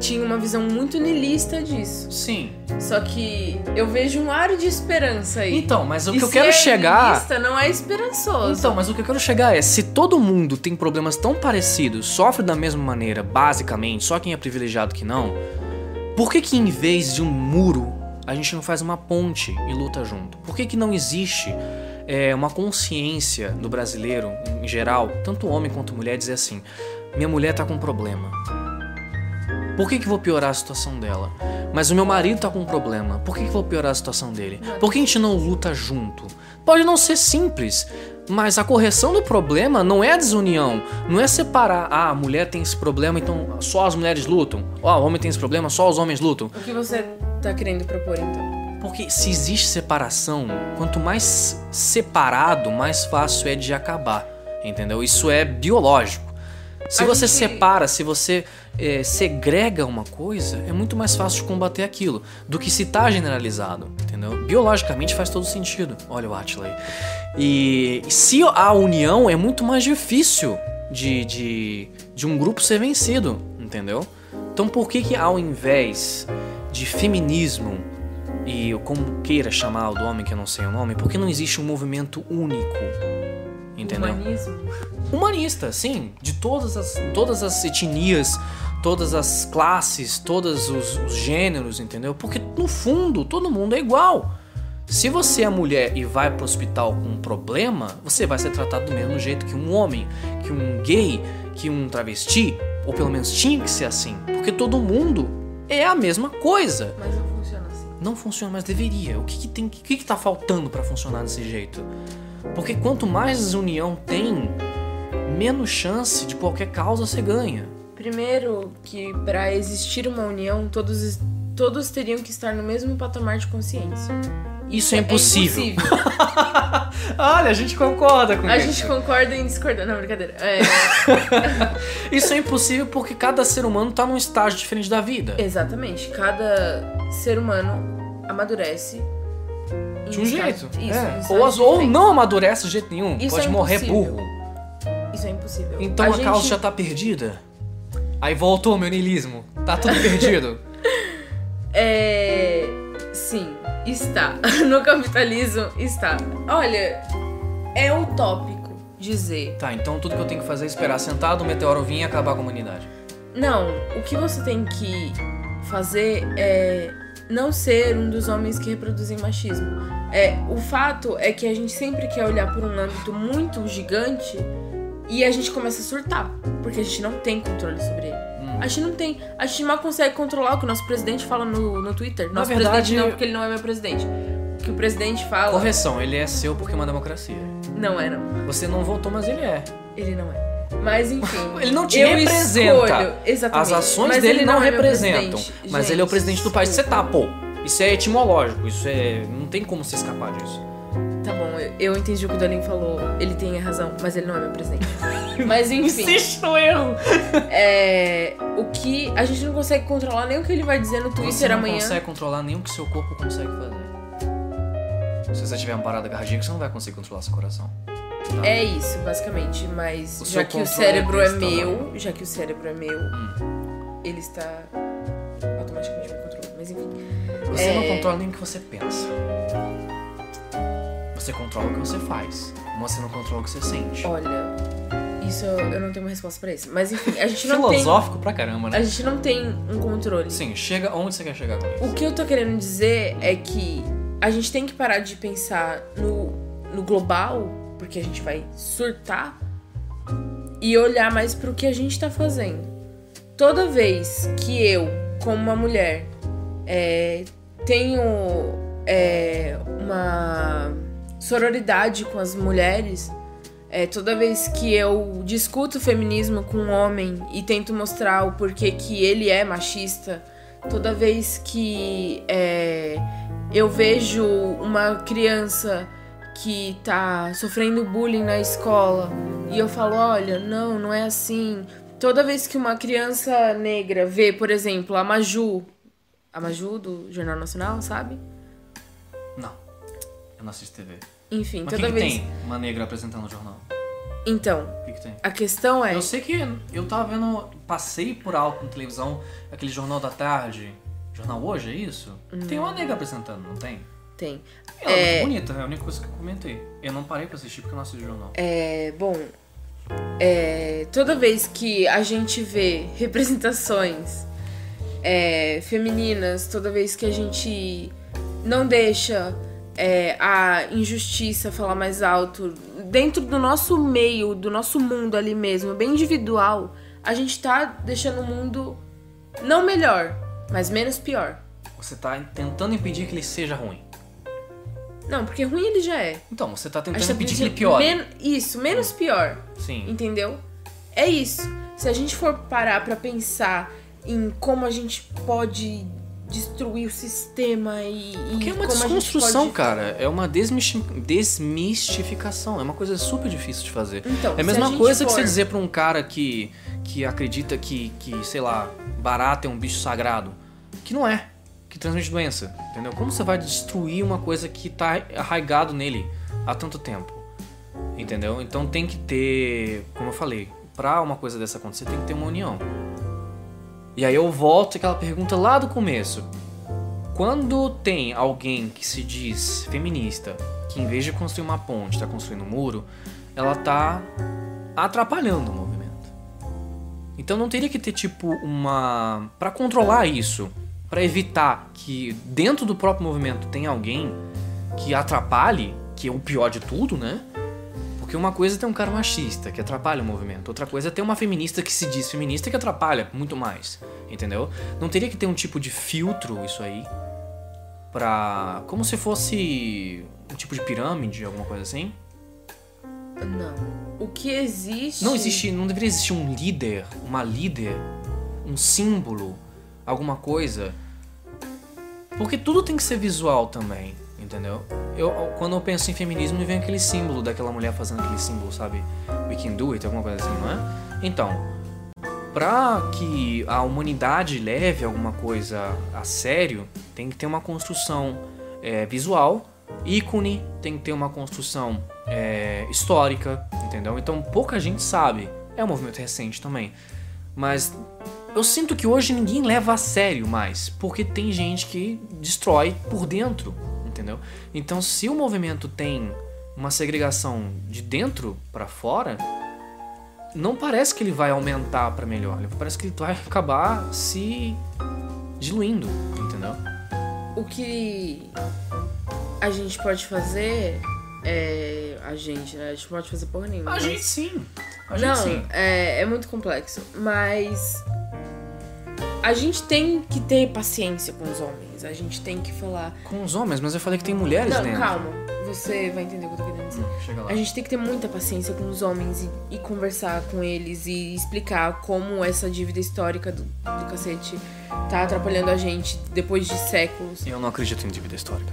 Tinha uma visão muito niilista disso. Sim. Só que eu vejo um ar de esperança aí. Então, mas o que eu quero chegar... niilista não é esperançoso. Então, mas o que eu quero chegar é... Se todo mundo tem problemas tão parecidos, sofre da mesma maneira, basicamente, só quem é privilegiado que não... Por que que em vez de um muro, a gente não faz uma ponte e luta junto? Por que que não existe é, uma consciência do brasileiro, em geral, tanto homem quanto mulher, dizer assim... Minha mulher tá com um problema... Por que que vou piorar a situação dela? Mas o meu marido tá com um problema. Por que que vou piorar a situação dele? Por que a gente não luta junto? Pode não ser simples, mas a correção do problema não é a desunião. Não é separar. Ah, a mulher tem esse problema, então só as mulheres lutam. Ah, o homem tem esse problema, só os homens lutam. O que você tá querendo propor, então? Porque se existe separação, quanto mais separado, mais fácil é de acabar. Entendeu? Isso é biológico. Se a você gente... separa, se você é, segrega uma coisa, é muito mais fácil de combater aquilo do que se tá generalizado, entendeu? Biologicamente faz todo sentido. Olha o Atila aí. E se a união é muito mais difícil de, de, de um grupo ser vencido, entendeu? Então por que que ao invés de feminismo, e como queira chamar o do homem que eu não sei o nome, por que não existe um movimento único? Entendeu? Humanismo. Humanista, sim. De todas as, todas as etnias, todas as classes, todos os, os gêneros, entendeu? Porque no fundo todo mundo é igual. Se você é mulher e vai pro hospital com um problema, você vai ser tratado do mesmo jeito que um homem, que um gay, que um travesti, ou pelo menos tinha que ser assim. Porque todo mundo é a mesma coisa. Mas não funciona assim. Não funciona, mas deveria. O que que, tem, que, que tá faltando pra funcionar desse jeito? Porque quanto mais desunião tem, menos chance de qualquer causa você ganha. Primeiro que para existir uma união, todos, todos teriam que estar no mesmo patamar de consciência. Isso é, é impossível. É impossível. Olha, a gente concorda com isso. A gente concorda em discordar. Não, brincadeira. É. Isso é impossível porque cada ser humano tá num estágio diferente da vida. Exatamente. Cada ser humano amadurece. De um jeito. Isso, é. isso ou, é ou não amadurece de jeito nenhum. Isso Pode é morrer burro. Isso é impossível. Então a, a gente... causa já tá perdida. Aí voltou o meu niilismo. Tá tudo perdido. É. Sim, está. No capitalismo está. Olha, é utópico dizer. Tá, então tudo que eu tenho que fazer é esperar sentado, o meteoro vir e acabar com a humanidade. Não, o que você tem que fazer é não ser um dos homens que reproduzem machismo. É, o fato é que a gente sempre quer olhar por um âmbito muito gigante e a gente começa a surtar, porque a gente não tem controle sobre ele. Hum. A gente não tem, a gente mal consegue controlar o que o nosso presidente fala no, no Twitter. Nosso Na verdade, presidente não, porque ele não é meu presidente. O que o presidente fala... Correção, ele é seu porque é uma democracia. Não é, não. Você não votou, mas ele é. Ele não é. Mas enfim, ele não te representa. Escolho, As ações mas dele não, não é representam. Mas gente, ele é o presidente do país. Você tá, pô. Isso é etimológico. Isso é. Não tem como se escapar disso. eu entendi o que o Dalin falou. Ele tem razão, mas ele não é meu presidente. Mas enfim. Insisto eu. É, o que a gente não consegue controlar nem o que ele vai dizer no Twitter amanhã. Você não consegue controlar nem o que seu corpo consegue fazer. Se você tiver uma parada agarradinha, você não vai conseguir controlar seu coração. Tá? É isso, basicamente. Mas já que o cérebro é meu, já que o cérebro é meu, hum. ele está automaticamente me controlando. Mas enfim. Você é... não controla nem o que você pensa. Você controla o que você faz, mas você não controla o que você sente. Olha, isso eu não tenho uma resposta pra isso. Mas enfim, a gente não tem... Filosófico pra caramba, né? A gente não tem um controle. Sim, chega onde você quer chegar com isso. O que eu tô querendo dizer é que a gente tem que parar de pensar no, no global, porque a gente vai surtar, e olhar mais pro que a gente tá fazendo. Toda vez que eu, como uma mulher, é, tenho é, uma sororidade com as mulheres, é, toda vez que eu discuto o feminismo com um homem e tento mostrar o porquê que ele é machista, toda vez que é, eu vejo uma criança que tá sofrendo bullying na escola e eu falo, olha, não, não é assim. Toda vez que uma criança negra vê, por exemplo, a Maju, a Maju do Jornal Nacional, sabe? Não, eu não assisto T V. Enfim, mas toda que vez... que tem uma negra apresentando o jornal? Então, que que tem? A questão é... Eu sei que eu tava vendo, passei por alto na televisão, aquele Jornal da Tarde, Jornal Hoje, é isso? Hum. Tem uma negra apresentando, não tem? Tem. Ela é muito bonita, é a única coisa que eu comentei. Eu não parei pra assistir porque eu não assisto jornal. É, bom, é, toda vez que a gente vê representações é, femininas, toda vez que a gente não deixa... É, a injustiça falar mais alto, dentro do nosso meio, do nosso mundo ali mesmo, bem individual, a gente tá deixando o mundo não melhor, mas menos pior. Você tá tentando impedir que ele seja ruim. Não, porque ruim ele já é. Então, você tá tentando impedir que ele piore. Men- isso, menos pior. Sim. Entendeu? É isso. Se a gente for parar pra pensar em como a gente pode... destruir o sistema e... Porque é uma desconstrução, pode... cara. É uma desmisti... desmistificação. É uma coisa super difícil de fazer. Então, é a mesma a coisa for... que você dizer pra um cara que, que acredita que, que, sei lá, barata é um bicho sagrado. Que não é. Que transmite doença. Entendeu? Como você vai destruir uma coisa que tá arraigado nele há tanto tempo? Entendeu? Então tem que ter... Como eu falei, pra uma coisa dessa acontecer tem que ter uma união. E aí eu volto àquela pergunta lá do começo. Quando tem alguém que se diz feminista, que em vez de construir uma ponte, está construindo um muro, ela tá atrapalhando o movimento. Então não teria que ter tipo uma... Para controlar isso, para evitar que dentro do próprio movimento tenha alguém que atrapalhe, que é o pior de tudo, né? Porque uma coisa é ter um cara machista que atrapalha o movimento, outra coisa é ter uma feminista que se diz feminista que atrapalha muito mais, entendeu? Não teria que ter um tipo de filtro isso aí pra... como se fosse um tipo de pirâmide, alguma coisa assim? Não. O que existe... Não existe, não deveria existir um líder, uma líder, um símbolo, alguma coisa. Porque tudo tem que ser visual também. Entendeu? Eu, quando eu penso em feminismo, me vem aquele símbolo daquela mulher fazendo aquele símbolo, sabe? We can do it, alguma coisa assim, não é? Então, pra que a humanidade leve alguma coisa a sério, tem que ter uma construção é, visual, ícone, tem que ter uma construção é, histórica, entendeu? Então, pouca gente sabe. É um movimento recente também. Mas eu sinto que hoje ninguém leva a sério mais, porque tem gente que destrói por dentro. Entendeu? Então, se o movimento tem uma segregação de dentro pra fora, não parece que ele vai aumentar pra melhor. Parece que ele vai acabar se diluindo, entendeu? O que a gente pode fazer é... A gente, né? A gente não pode fazer porra nenhuma. A mas... gente sim. A gente não, sim. É, é muito complexo. Mas a gente tem que ter paciência com os homens. A gente tem que falar... Com os homens? Mas eu falei que tem mulheres não, dentro. Não, calma. Você vai entender o que eu tô querendo dizer. Hum, chega lá. A gente tem que ter muita paciência com os homens e, e conversar com eles e explicar como essa dívida histórica do, do cacete tá atrapalhando a gente depois de séculos. Eu não acredito em dívida histórica.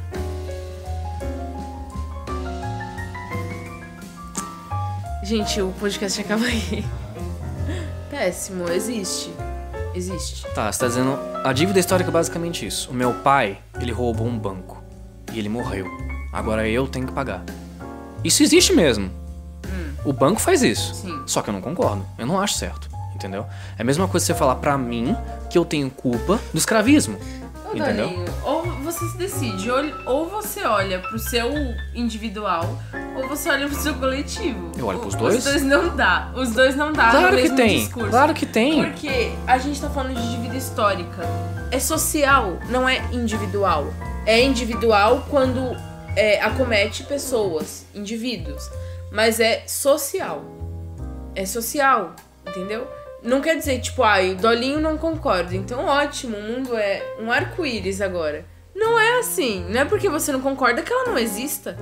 Gente, o podcast acaba aí. Péssimo, existe. Existe. Tá, você tá dizendo... A dívida histórica é basicamente isso. O meu pai, ele roubou um banco. E ele morreu. Agora eu tenho que pagar. Isso existe mesmo. Hum. O banco faz isso. Sim. Só que eu não concordo. Eu não acho certo. Entendeu? É a mesma coisa você falar pra mim que eu tenho culpa do escravismo. Ô, entendeu? Dorinho, ou você se decide. Ou você olha pro seu individual, ou você olha pro seu coletivo. Eu olho pros dois? Os dois não dá. Os dois não dá. Claro que tem. Discurso. Claro que tem. Porque a gente tá falando de dívida histórica. É social, não é individual. É individual quando é, acomete pessoas, indivíduos. Mas é social. É social, entendeu? Não quer dizer, tipo, ah, o Dolinho não concorda, então ótimo, o mundo é um arco-íris agora. Não é assim, não é porque você não concorda que ela não exista.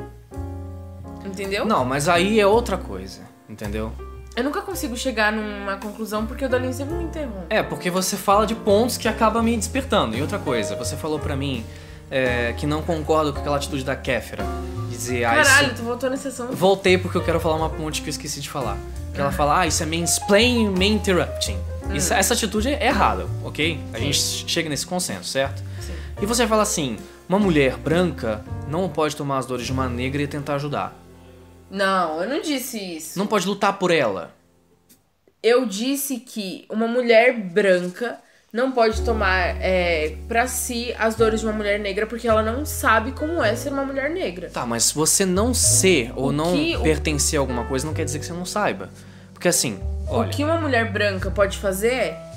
Entendeu? Não, mas aí é outra coisa, entendeu? Eu nunca consigo chegar numa conclusão porque o Dolinho sempre me interrompe. É, porque você fala de pontos que acaba me despertando. E outra coisa, você falou pra mim é, que não concordo com aquela atitude da Kéfera. Dizer, caralho, ah, isso... tu voltou na sessão? Voltei porque eu quero falar uma ponte que eu esqueci de falar. Que ela fala, ah, isso é mansplaining, main interrupting. Hum. Isso, essa atitude é errada, ok? A Sim. gente chega nesse consenso, certo? Sim. E você fala assim, uma mulher branca não pode tomar as dores de uma negra e tentar ajudar. Não, eu não disse isso. Não pode lutar por ela. Eu disse que uma mulher branca não pode tomar é, pra si as dores de uma mulher negra porque ela não sabe como é ser uma mulher negra. Tá, mas você não ser ou o não que, pertencer o... a alguma coisa não quer dizer que você não saiba. Porque assim, olha... O que uma mulher branca pode fazer é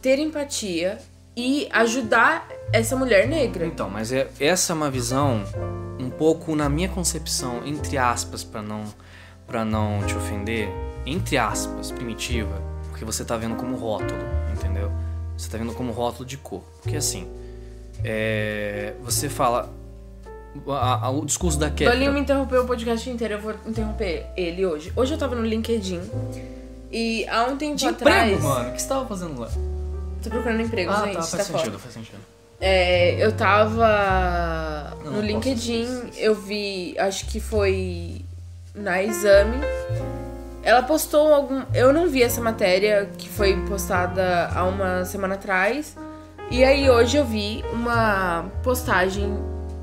ter empatia e ajudar essa mulher negra. Então, mas é, essa é uma visão um pouco, na minha concepção, entre aspas, pra não, pra não te ofender, entre aspas, primitiva, porque você tá vendo como rótulo. Entendeu? Você tá vendo como rótulo de cor. Porque assim, é... você fala... A, a, o discurso da Kéfera... Dolinho me interrompeu o podcast inteiro, eu vou interromper ele hoje. Hoje eu tava no LinkedIn e há um tempo de atrás... De emprego, mano? O que você tava fazendo lá? Tô procurando emprego, ah, gente. Ah, tá, faz tá sentido, foda. faz sentido. É, eu tava não, no não LinkedIn, eu vi, acho que foi na Exame... Ela postou algum... Eu não vi essa matéria que foi postada há uma semana atrás. E aí hoje eu vi uma postagem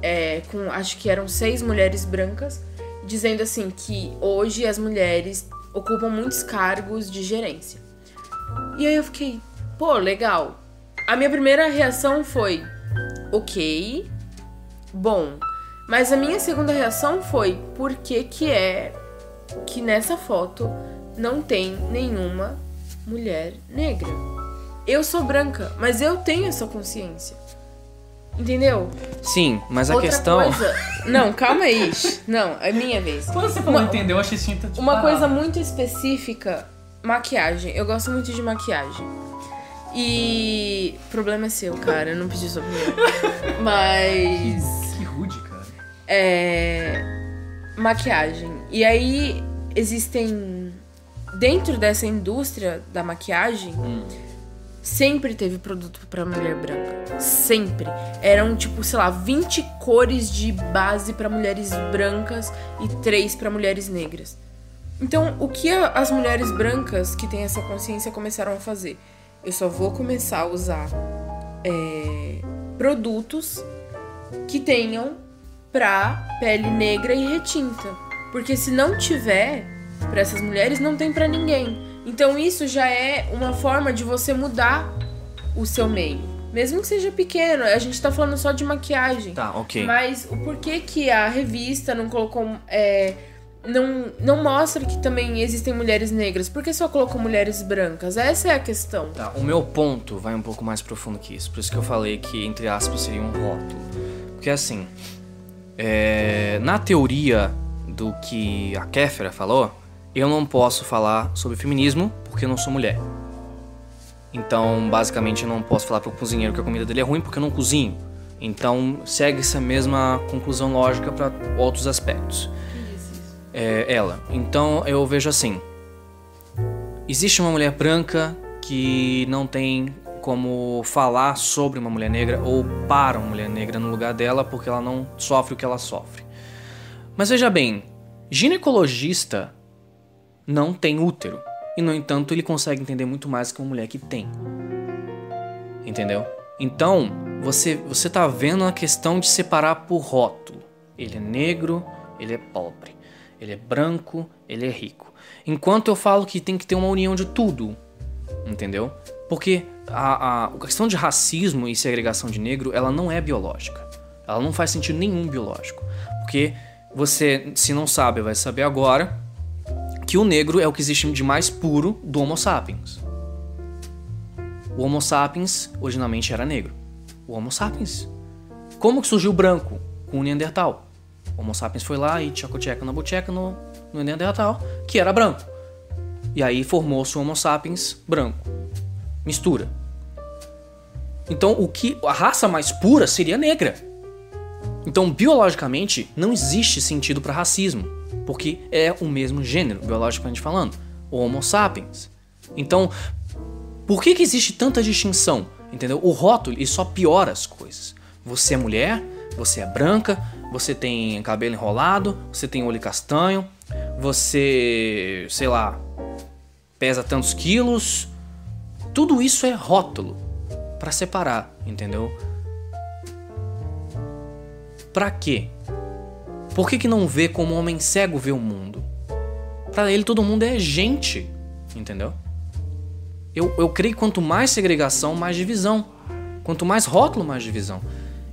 é, com... Acho que eram seis mulheres brancas. Dizendo assim que hoje as mulheres ocupam muitos cargos de gerência. E aí eu fiquei... Pô, legal. A minha primeira reação foi... Ok. Bom. Mas a minha segunda reação foi... Por que que é... que nessa foto não tem nenhuma mulher negra. Eu sou branca, mas eu tenho essa consciência. Entendeu? Sim, mas a outra questão... Coisa... Não, calma aí. Não, é minha vez. Quando você falou entendeu, eu achei que tinha uma coisa muito específica, maquiagem. Eu gosto muito de maquiagem. E... Problema é seu, cara. Eu não pedi sua opinião. Mas... Que, que rude, cara. É... Maquiagem. E aí existem, dentro dessa indústria da maquiagem, hum. sempre teve produto pra mulher branca. Sempre. Eram tipo, sei lá, vinte cores de base pra mulheres brancas e três pra mulheres negras. Então, o que as mulheres brancas que têm essa consciência começaram a fazer? Eu só vou começar a usar é, produtos que tenham pra pele negra e retinta. Porque se não tiver, para essas mulheres, não tem para ninguém. Então isso já é uma forma de você mudar o seu meio. Mesmo que seja pequeno, a gente tá falando só de maquiagem. Tá, ok. Mas o porquê que a revista não colocou... É, não, não mostra que também existem mulheres negras? Por que só colocou mulheres brancas? Essa é a questão. Tá, o meu ponto vai um pouco mais profundo que isso. Por isso que eu falei que, entre aspas, seria um rótulo. Porque assim, é, na teoria... do que a Kéfera falou, eu não posso falar sobre feminismo porque eu não sou mulher. Então, basicamente, eu não posso falar pro cozinheiro que a comida dele é ruim porque eu não cozinho. Então, segue essa mesma conclusão lógica para outros aspectos. É, ela. Então, eu vejo assim. Existe uma mulher branca que não tem como falar sobre uma mulher negra ou para uma mulher negra no lugar dela porque ela não sofre o que ela sofre. Mas veja bem, ginecologista não tem útero. E, no entanto, ele consegue entender muito mais que uma mulher que tem. Entendeu? Então, você, você tá vendo a questão de separar por rótulo. Ele é negro, ele é pobre. Ele é branco, ele é rico. Enquanto eu falo que tem que ter uma união de tudo. Entendeu? Porque a, a, a questão de racismo e segregação de negro, ela não é biológica. Ela não faz sentido nenhum biológico. Porque você, se não sabe, vai saber agora... que o negro é o que existe de mais puro do Homo sapiens. O Homo sapiens originalmente era negro. O Homo sapiens. Como que surgiu o branco? Com o Neandertal. O Homo sapiens foi lá e tchacoteca na boteca no, no Neandertal, que era branco. E aí formou-se o Homo sapiens branco. Mistura. Então o que, a raça mais pura seria negra. Então biologicamente não existe sentido para racismo. Porque é o mesmo gênero, biologicamente falando, o Homo sapiens. Então, por que que existe tanta distinção? Entendeu? O rótulo, ele só piora as coisas. Você é mulher, você é branca, você tem cabelo enrolado, você tem olho castanho, você, sei lá, pesa tantos quilos. Tudo isso é rótulo pra separar, entendeu? Pra quê? Por que que não vê como o homem cego vê o mundo? Pra ele todo mundo é gente, entendeu? Eu, eu creio que quanto mais segregação, mais divisão. Quanto mais rótulo, mais divisão.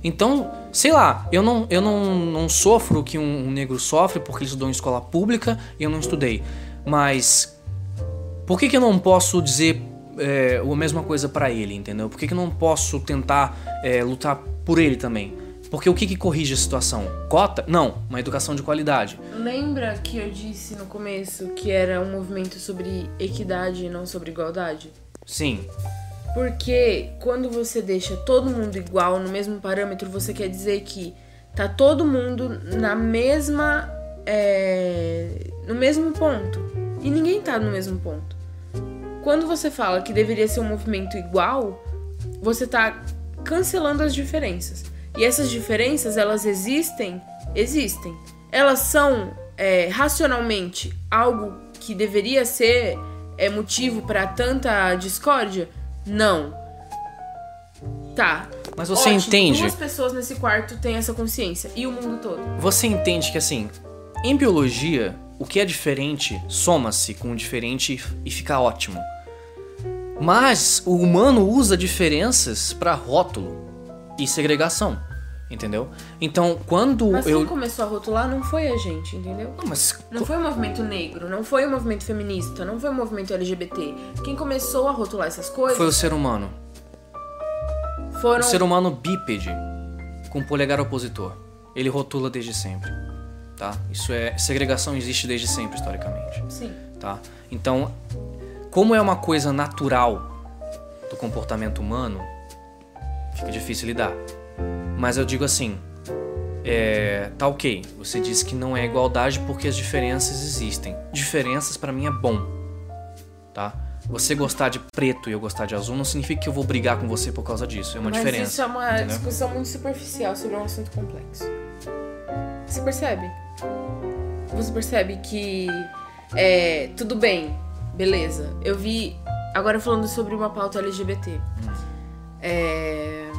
Então, sei lá, eu não, eu não, não sofro o que um, um negro sofre porque ele estudou em escola pública e eu não estudei. Mas por que que eu não posso dizer é, a mesma coisa pra ele, entendeu? Por que que eu não posso tentar é, lutar por ele também? Porque o que que corrige a situação? Cota? Não, uma educação de qualidade. Lembra que eu disse no começo que era um movimento sobre equidade e não sobre igualdade? Sim. Porque quando você deixa todo mundo igual no mesmo parâmetro, você quer dizer que tá todo mundo na mesma... É, no mesmo ponto. E ninguém tá no mesmo ponto. Quando você fala que deveria ser um movimento igual, você tá cancelando as diferenças. E essas diferenças, elas existem? Existem. Elas são, é, racionalmente, algo que deveria ser é, motivo para tanta discórdia? Não. Tá. Mas você Ótimo, entende... Duas pessoas nesse quarto têm essa consciência. E o mundo todo. Você entende que, assim, em biologia, o que é diferente soma-se com o diferente e fica ótimo. Mas o humano usa diferenças para rótulo. E segregação, entendeu? Então, quando mas eu... Mas quem começou a rotular não foi a gente, entendeu? Não, mas... não foi o movimento negro, não foi o movimento feminista, não foi o movimento L G B T. Quem começou a rotular essas coisas... Foi o ser humano. Foram... O ser humano bípede, com polegar opositor. Ele rotula desde sempre, tá? Isso é... Segregação existe desde sempre, historicamente. Sim. Tá? Então, como é uma coisa natural do comportamento humano... Fica difícil lidar. Mas eu digo assim, é, tá ok, você diz que não é igualdade porque as diferenças existem. Diferenças pra mim é bom, tá? Você gostar de preto e eu gostar de azul não significa que eu vou brigar com você por causa disso. É uma Mas diferença. Mas isso é uma entendeu? discussão muito superficial sobre um assunto complexo. Você percebe? Você percebe que é, tudo bem, beleza. Eu vi, agora falando sobre uma pauta L G B T. Hum. É...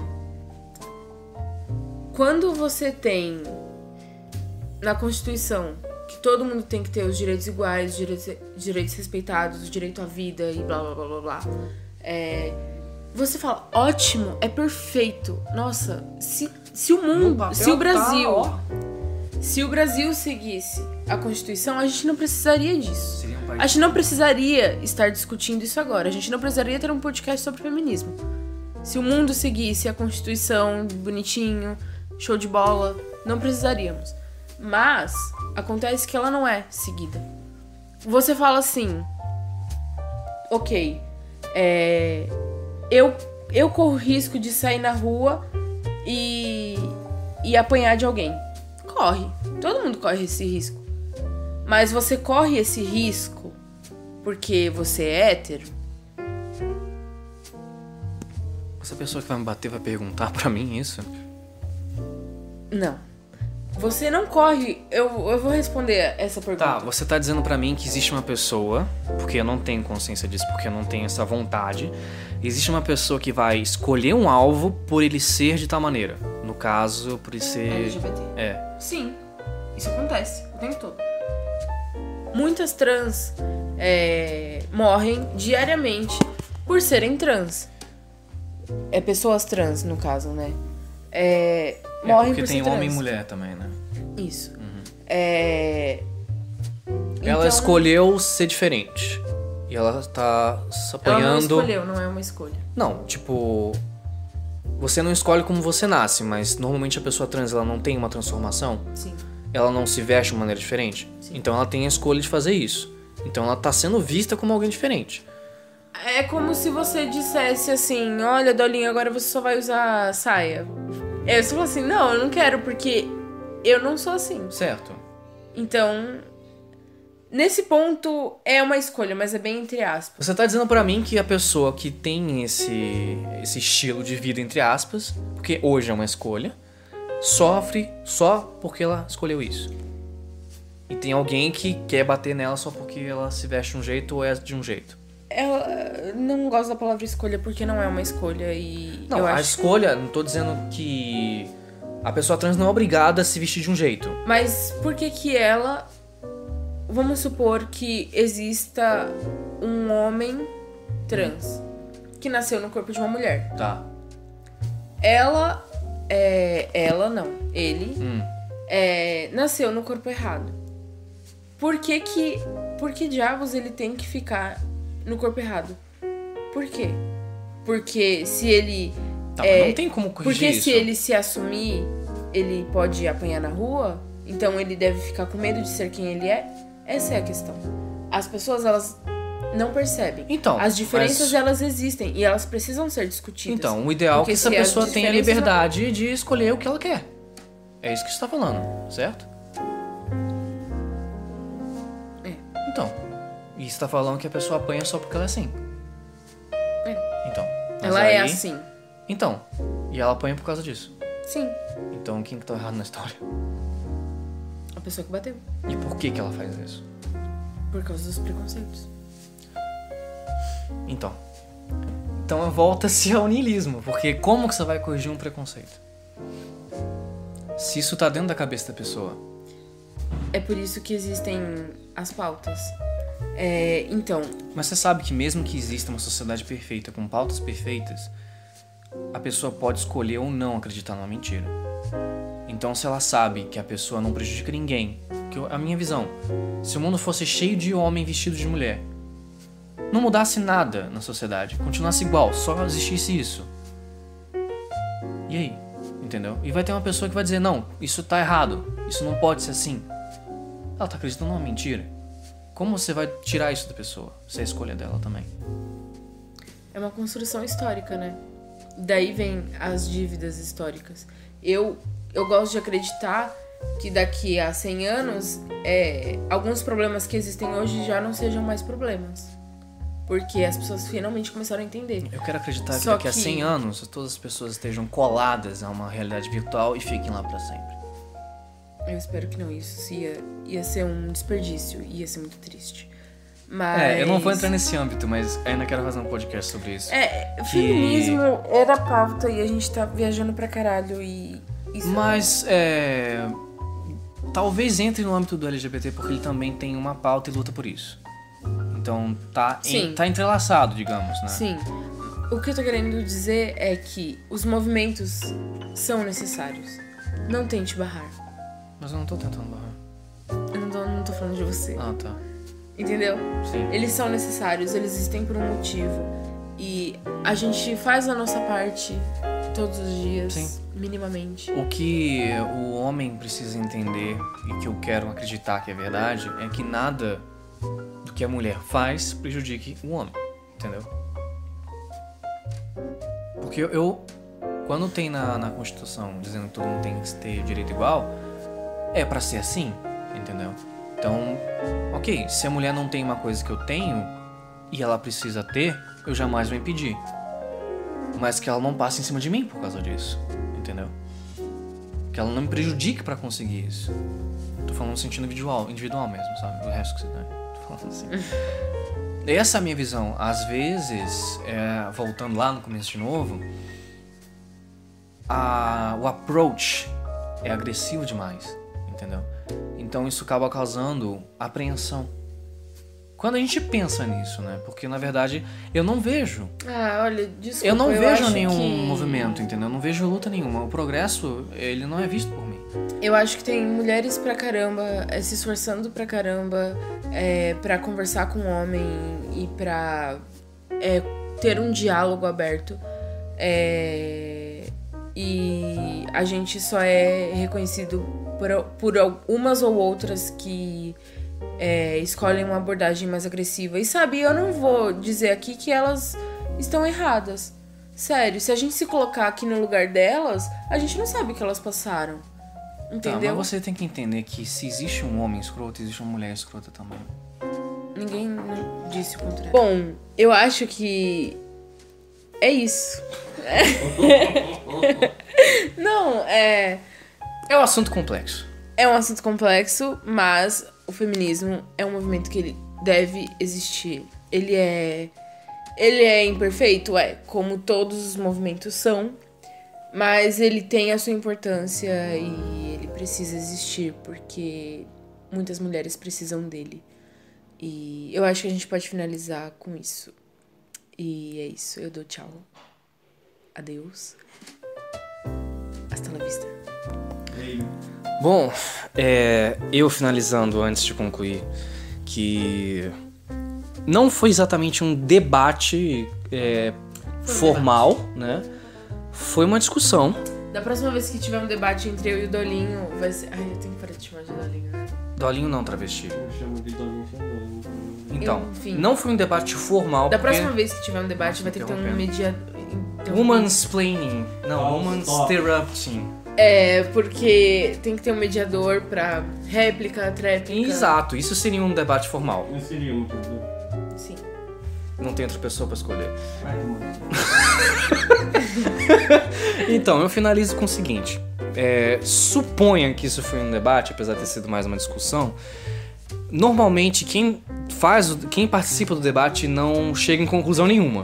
Quando você tem na Constituição que todo mundo tem que ter os direitos iguais, os direitos, direitos respeitados, o direito à vida e blá blá blá blá blá, é... você fala, ótimo, é perfeito. Nossa, se, se o mundo, se o Brasil, tá, se o Brasil seguisse a Constituição, a gente não precisaria disso. Um a gente não precisaria estar discutindo isso agora. A gente não precisaria ter um podcast sobre feminismo. Se o mundo seguisse a Constituição, bonitinho, show de bola, não precisaríamos. Mas, acontece que ela não é seguida. Você fala assim, ok, é, eu, eu corro risco de sair na rua e, e apanhar de alguém. Corre, todo mundo corre esse risco. Mas você corre esse risco porque você é hétero? Essa pessoa que vai me bater vai perguntar pra mim isso? Não. Você não corre... Eu, eu vou responder essa pergunta. Tá, você tá dizendo pra mim que existe uma pessoa... Porque eu não tenho consciência disso, porque eu não tenho essa vontade. Existe uma pessoa que vai escolher um alvo por ele ser de tal maneira. No caso, por ele ser... L G B T. É. Sim, isso acontece o tempo todo. Muitas trans é, morrem diariamente por serem trans. É pessoas trans, no caso, né? É... É porque tem homem e mulher também, né? Isso. Uhum. É... Ela então, escolheu ser diferente. E ela tá se apanhando... Ela não escolheu, não é uma escolha. Não, tipo... Você não escolhe como você nasce, mas normalmente a pessoa trans, ela não tem uma transformação? Sim. Ela não se veste de uma maneira diferente? Sim. Então ela tem a escolha de fazer isso. Então ela tá sendo vista como alguém diferente. É como se você dissesse assim... Olha, Dolinha, agora você só vai usar saia. Eu só falo assim, não, eu não quero, porque eu não sou assim. Certo. Então, nesse ponto é uma escolha, mas é bem entre aspas. Você tá dizendo pra mim que a pessoa que tem esse, esse estilo de vida, entre aspas, porque hoje é uma escolha, sofre só porque ela escolheu isso. E tem alguém que quer bater nela só porque ela se veste de um jeito ou é de um jeito. Eu não gosto da palavra escolha porque não é uma escolha e... Não, eu a acho... escolha, não tô dizendo que a pessoa trans não é obrigada a se vestir de um jeito. Mas por que que ela... Vamos supor que exista um homem trans que nasceu no corpo de uma mulher. Tá. Ela... É... Ela não. Ele hum. é... nasceu no corpo errado. Por que que... Por que diabos ele tem que ficar... no corpo errado. Por quê? Porque se ele... Tá, é, mas não tem como corrigir porque isso. Porque se ele se assumir, ele pode apanhar na rua, então ele deve ficar com medo de ser quem ele é. Essa é a questão. As pessoas, elas não percebem. Então, as diferenças, mas... elas existem e elas precisam ser discutidas. Então, o ideal é que essa pessoa tenha a liberdade não... de escolher o que ela quer. É isso que você tá falando, certo? É. Então... E você tá falando que a pessoa apanha só porque ela é assim. É. Então. Ela aí... é assim. Então. E ela apanha por causa disso. Sim. Então quem que tá errado na história? A pessoa que bateu. E por que que ela faz isso? Por causa dos preconceitos. Então. Então volta-se ao niilismo. Porque como que você vai corrigir um preconceito? Se isso tá dentro da cabeça da pessoa. É por isso que existem as pautas. É, então... Mas você sabe que mesmo que exista uma sociedade perfeita com pautas perfeitas, a pessoa pode escolher ou não acreditar numa mentira. Então se ela sabe que a pessoa não prejudica ninguém, que eu, a minha visão, se o mundo fosse cheio de homem vestido de mulher, não mudasse nada na sociedade, continuasse igual, só existisse isso, e aí? Entendeu? E vai ter uma pessoa que vai dizer, não, isso tá errado, isso não pode ser assim. Ela tá acreditando numa mentira. Como você vai tirar isso da pessoa? Isso é a escolha dela também. É uma construção histórica, né? Daí vem as dívidas históricas. Eu, eu gosto de acreditar que daqui a cem anos, é, alguns problemas que existem hoje já não sejam mais problemas. Porque as pessoas finalmente começaram a entender. Eu quero acreditar que Só daqui que... a cem anos, todas as pessoas estejam coladas a uma realidade virtual e fiquem lá pra sempre. Eu espero que não, isso ia, ia ser um desperdício, ia ser muito triste. Mas... É, eu não vou entrar nesse âmbito, mas ainda quero fazer um podcast sobre isso. É, que... feminismo era pauta e a gente tá viajando pra caralho e... Isso mas, é... talvez entre no âmbito do L G B T, porque ele também tem uma pauta e luta por isso. Então, tá, em, tá entrelaçado, digamos, né? Sim. O que eu tô querendo dizer é que os movimentos são necessários. Não tente barrar. Mas eu não tô tentando barrar. Eu não tô, não tô falando de você. Ah, tá. Entendeu? Sim. Eles são necessários, eles existem por um motivo. E a gente faz a nossa parte todos os dias, sim, minimamente. O que o homem precisa entender, e que eu quero acreditar que é verdade, é que nada do que a mulher faz prejudique o homem. Entendeu? Porque eu... Quando tem na, na Constituição dizendo que todo mundo tem que ter direito igual... É pra ser assim, entendeu? Então, ok, se a mulher não tem uma coisa que eu tenho e ela precisa ter, eu jamais vou impedir. Mas que ela não passe em cima de mim por causa disso, entendeu? que ela não me prejudique pra conseguir isso. Tô falando no sentido individual, individual mesmo, sabe? O resto que você tem. Tô falando assim. Essa é a minha visão. Às vezes, é, voltando lá no começo de novo, a, o approach é agressivo demais, entendeu? Então isso acaba causando apreensão. Quando a gente pensa nisso, né? Porque, na verdade, eu não vejo. Ah, olha, desculpa. Eu não eu vejo nenhum que... movimento, entendeu? Eu não vejo luta nenhuma. O progresso, ele não é visto por mim. Eu acho que tem mulheres pra caramba, é, se esforçando pra caramba, é, pra conversar com o homem e pra é, ter um diálogo aberto. É, e a gente só é reconhecido por, por algumas ou outras que... É, escolhem uma abordagem mais agressiva. E sabe, eu não vou dizer aqui que elas estão erradas. Sério, se a gente se colocar aqui no lugar delas, a gente não sabe o que elas passaram. Entendeu? Tá, mas você tem que entender que se existe um homem escroto, existe uma mulher escrota também. Ninguém disse o contrário. Bom, eu acho que é isso. Não, é... É um assunto complexo. É um assunto complexo, mas... O feminismo é um movimento que ele deve existir. Ele é... Ele é imperfeito, é, como todos os movimentos são. Mas ele tem a sua importância e ele precisa existir, porque muitas mulheres precisam dele. E eu acho que a gente pode finalizar com isso. E é isso. Eu dou tchau. Adeus. Hasta la vista. Ei. Bom, é, eu finalizando antes de concluir que não foi exatamente um debate é, formal, debate. Né? Foi uma discussão. Da próxima vez que tiver um debate entre eu e o Dolinho, vai ser... Ai, eu tenho que parar de chamar de Dolinho. Dolinho não, travesti. Eu chamo de Dolinho Fandão. Então, enfim, não foi um debate formal. Da porque... próxima vez que tiver um debate, vai ter que ter um mediador. Womansplaining. Não, woman's interrupting. É, porque tem que ter um mediador pra réplica, tréplica. Exato, isso seria um debate formal. Isso seria um, entendeu? Sim. Não tem outra pessoa pra escolher. Ai, então, eu finalizo com o seguinte. É, suponha que isso foi um debate, apesar de ter sido mais uma discussão. Normalmente, quem, faz, quem participa do debate não chega em conclusão nenhuma.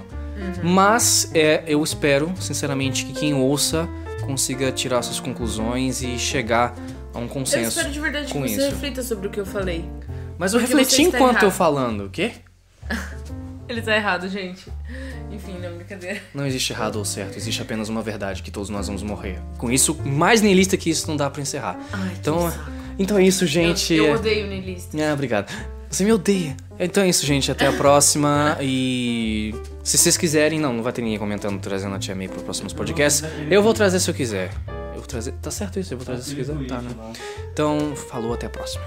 Uhum. Mas é, eu espero, sinceramente, que quem ouça... consiga tirar suas conclusões e chegar a um consenso. Eu espero de verdade que você isso. reflita sobre o que eu falei. Mas eu porque refleti enquanto errado. Eu falando, o quê? Ele tá errado, gente. Enfim, não, brincadeira. Não existe errado ou certo, existe apenas uma verdade, que todos nós vamos morrer. Com isso, mais niilista que isso não dá pra encerrar. Ai, então, então é isso, gente. Eu, eu odeio niilista. Ah, obrigado. Você me odeia. Então é isso, gente. Até a próxima. E se vocês quiserem... Não, não vai ter ninguém comentando, trazendo a Tia May para os próximos podcasts. Eu vou trazer se eu quiser. Eu vou trazer... Tá certo isso? Eu vou trazer se eu quiser. Tá, né? Então, falou. Até a próxima.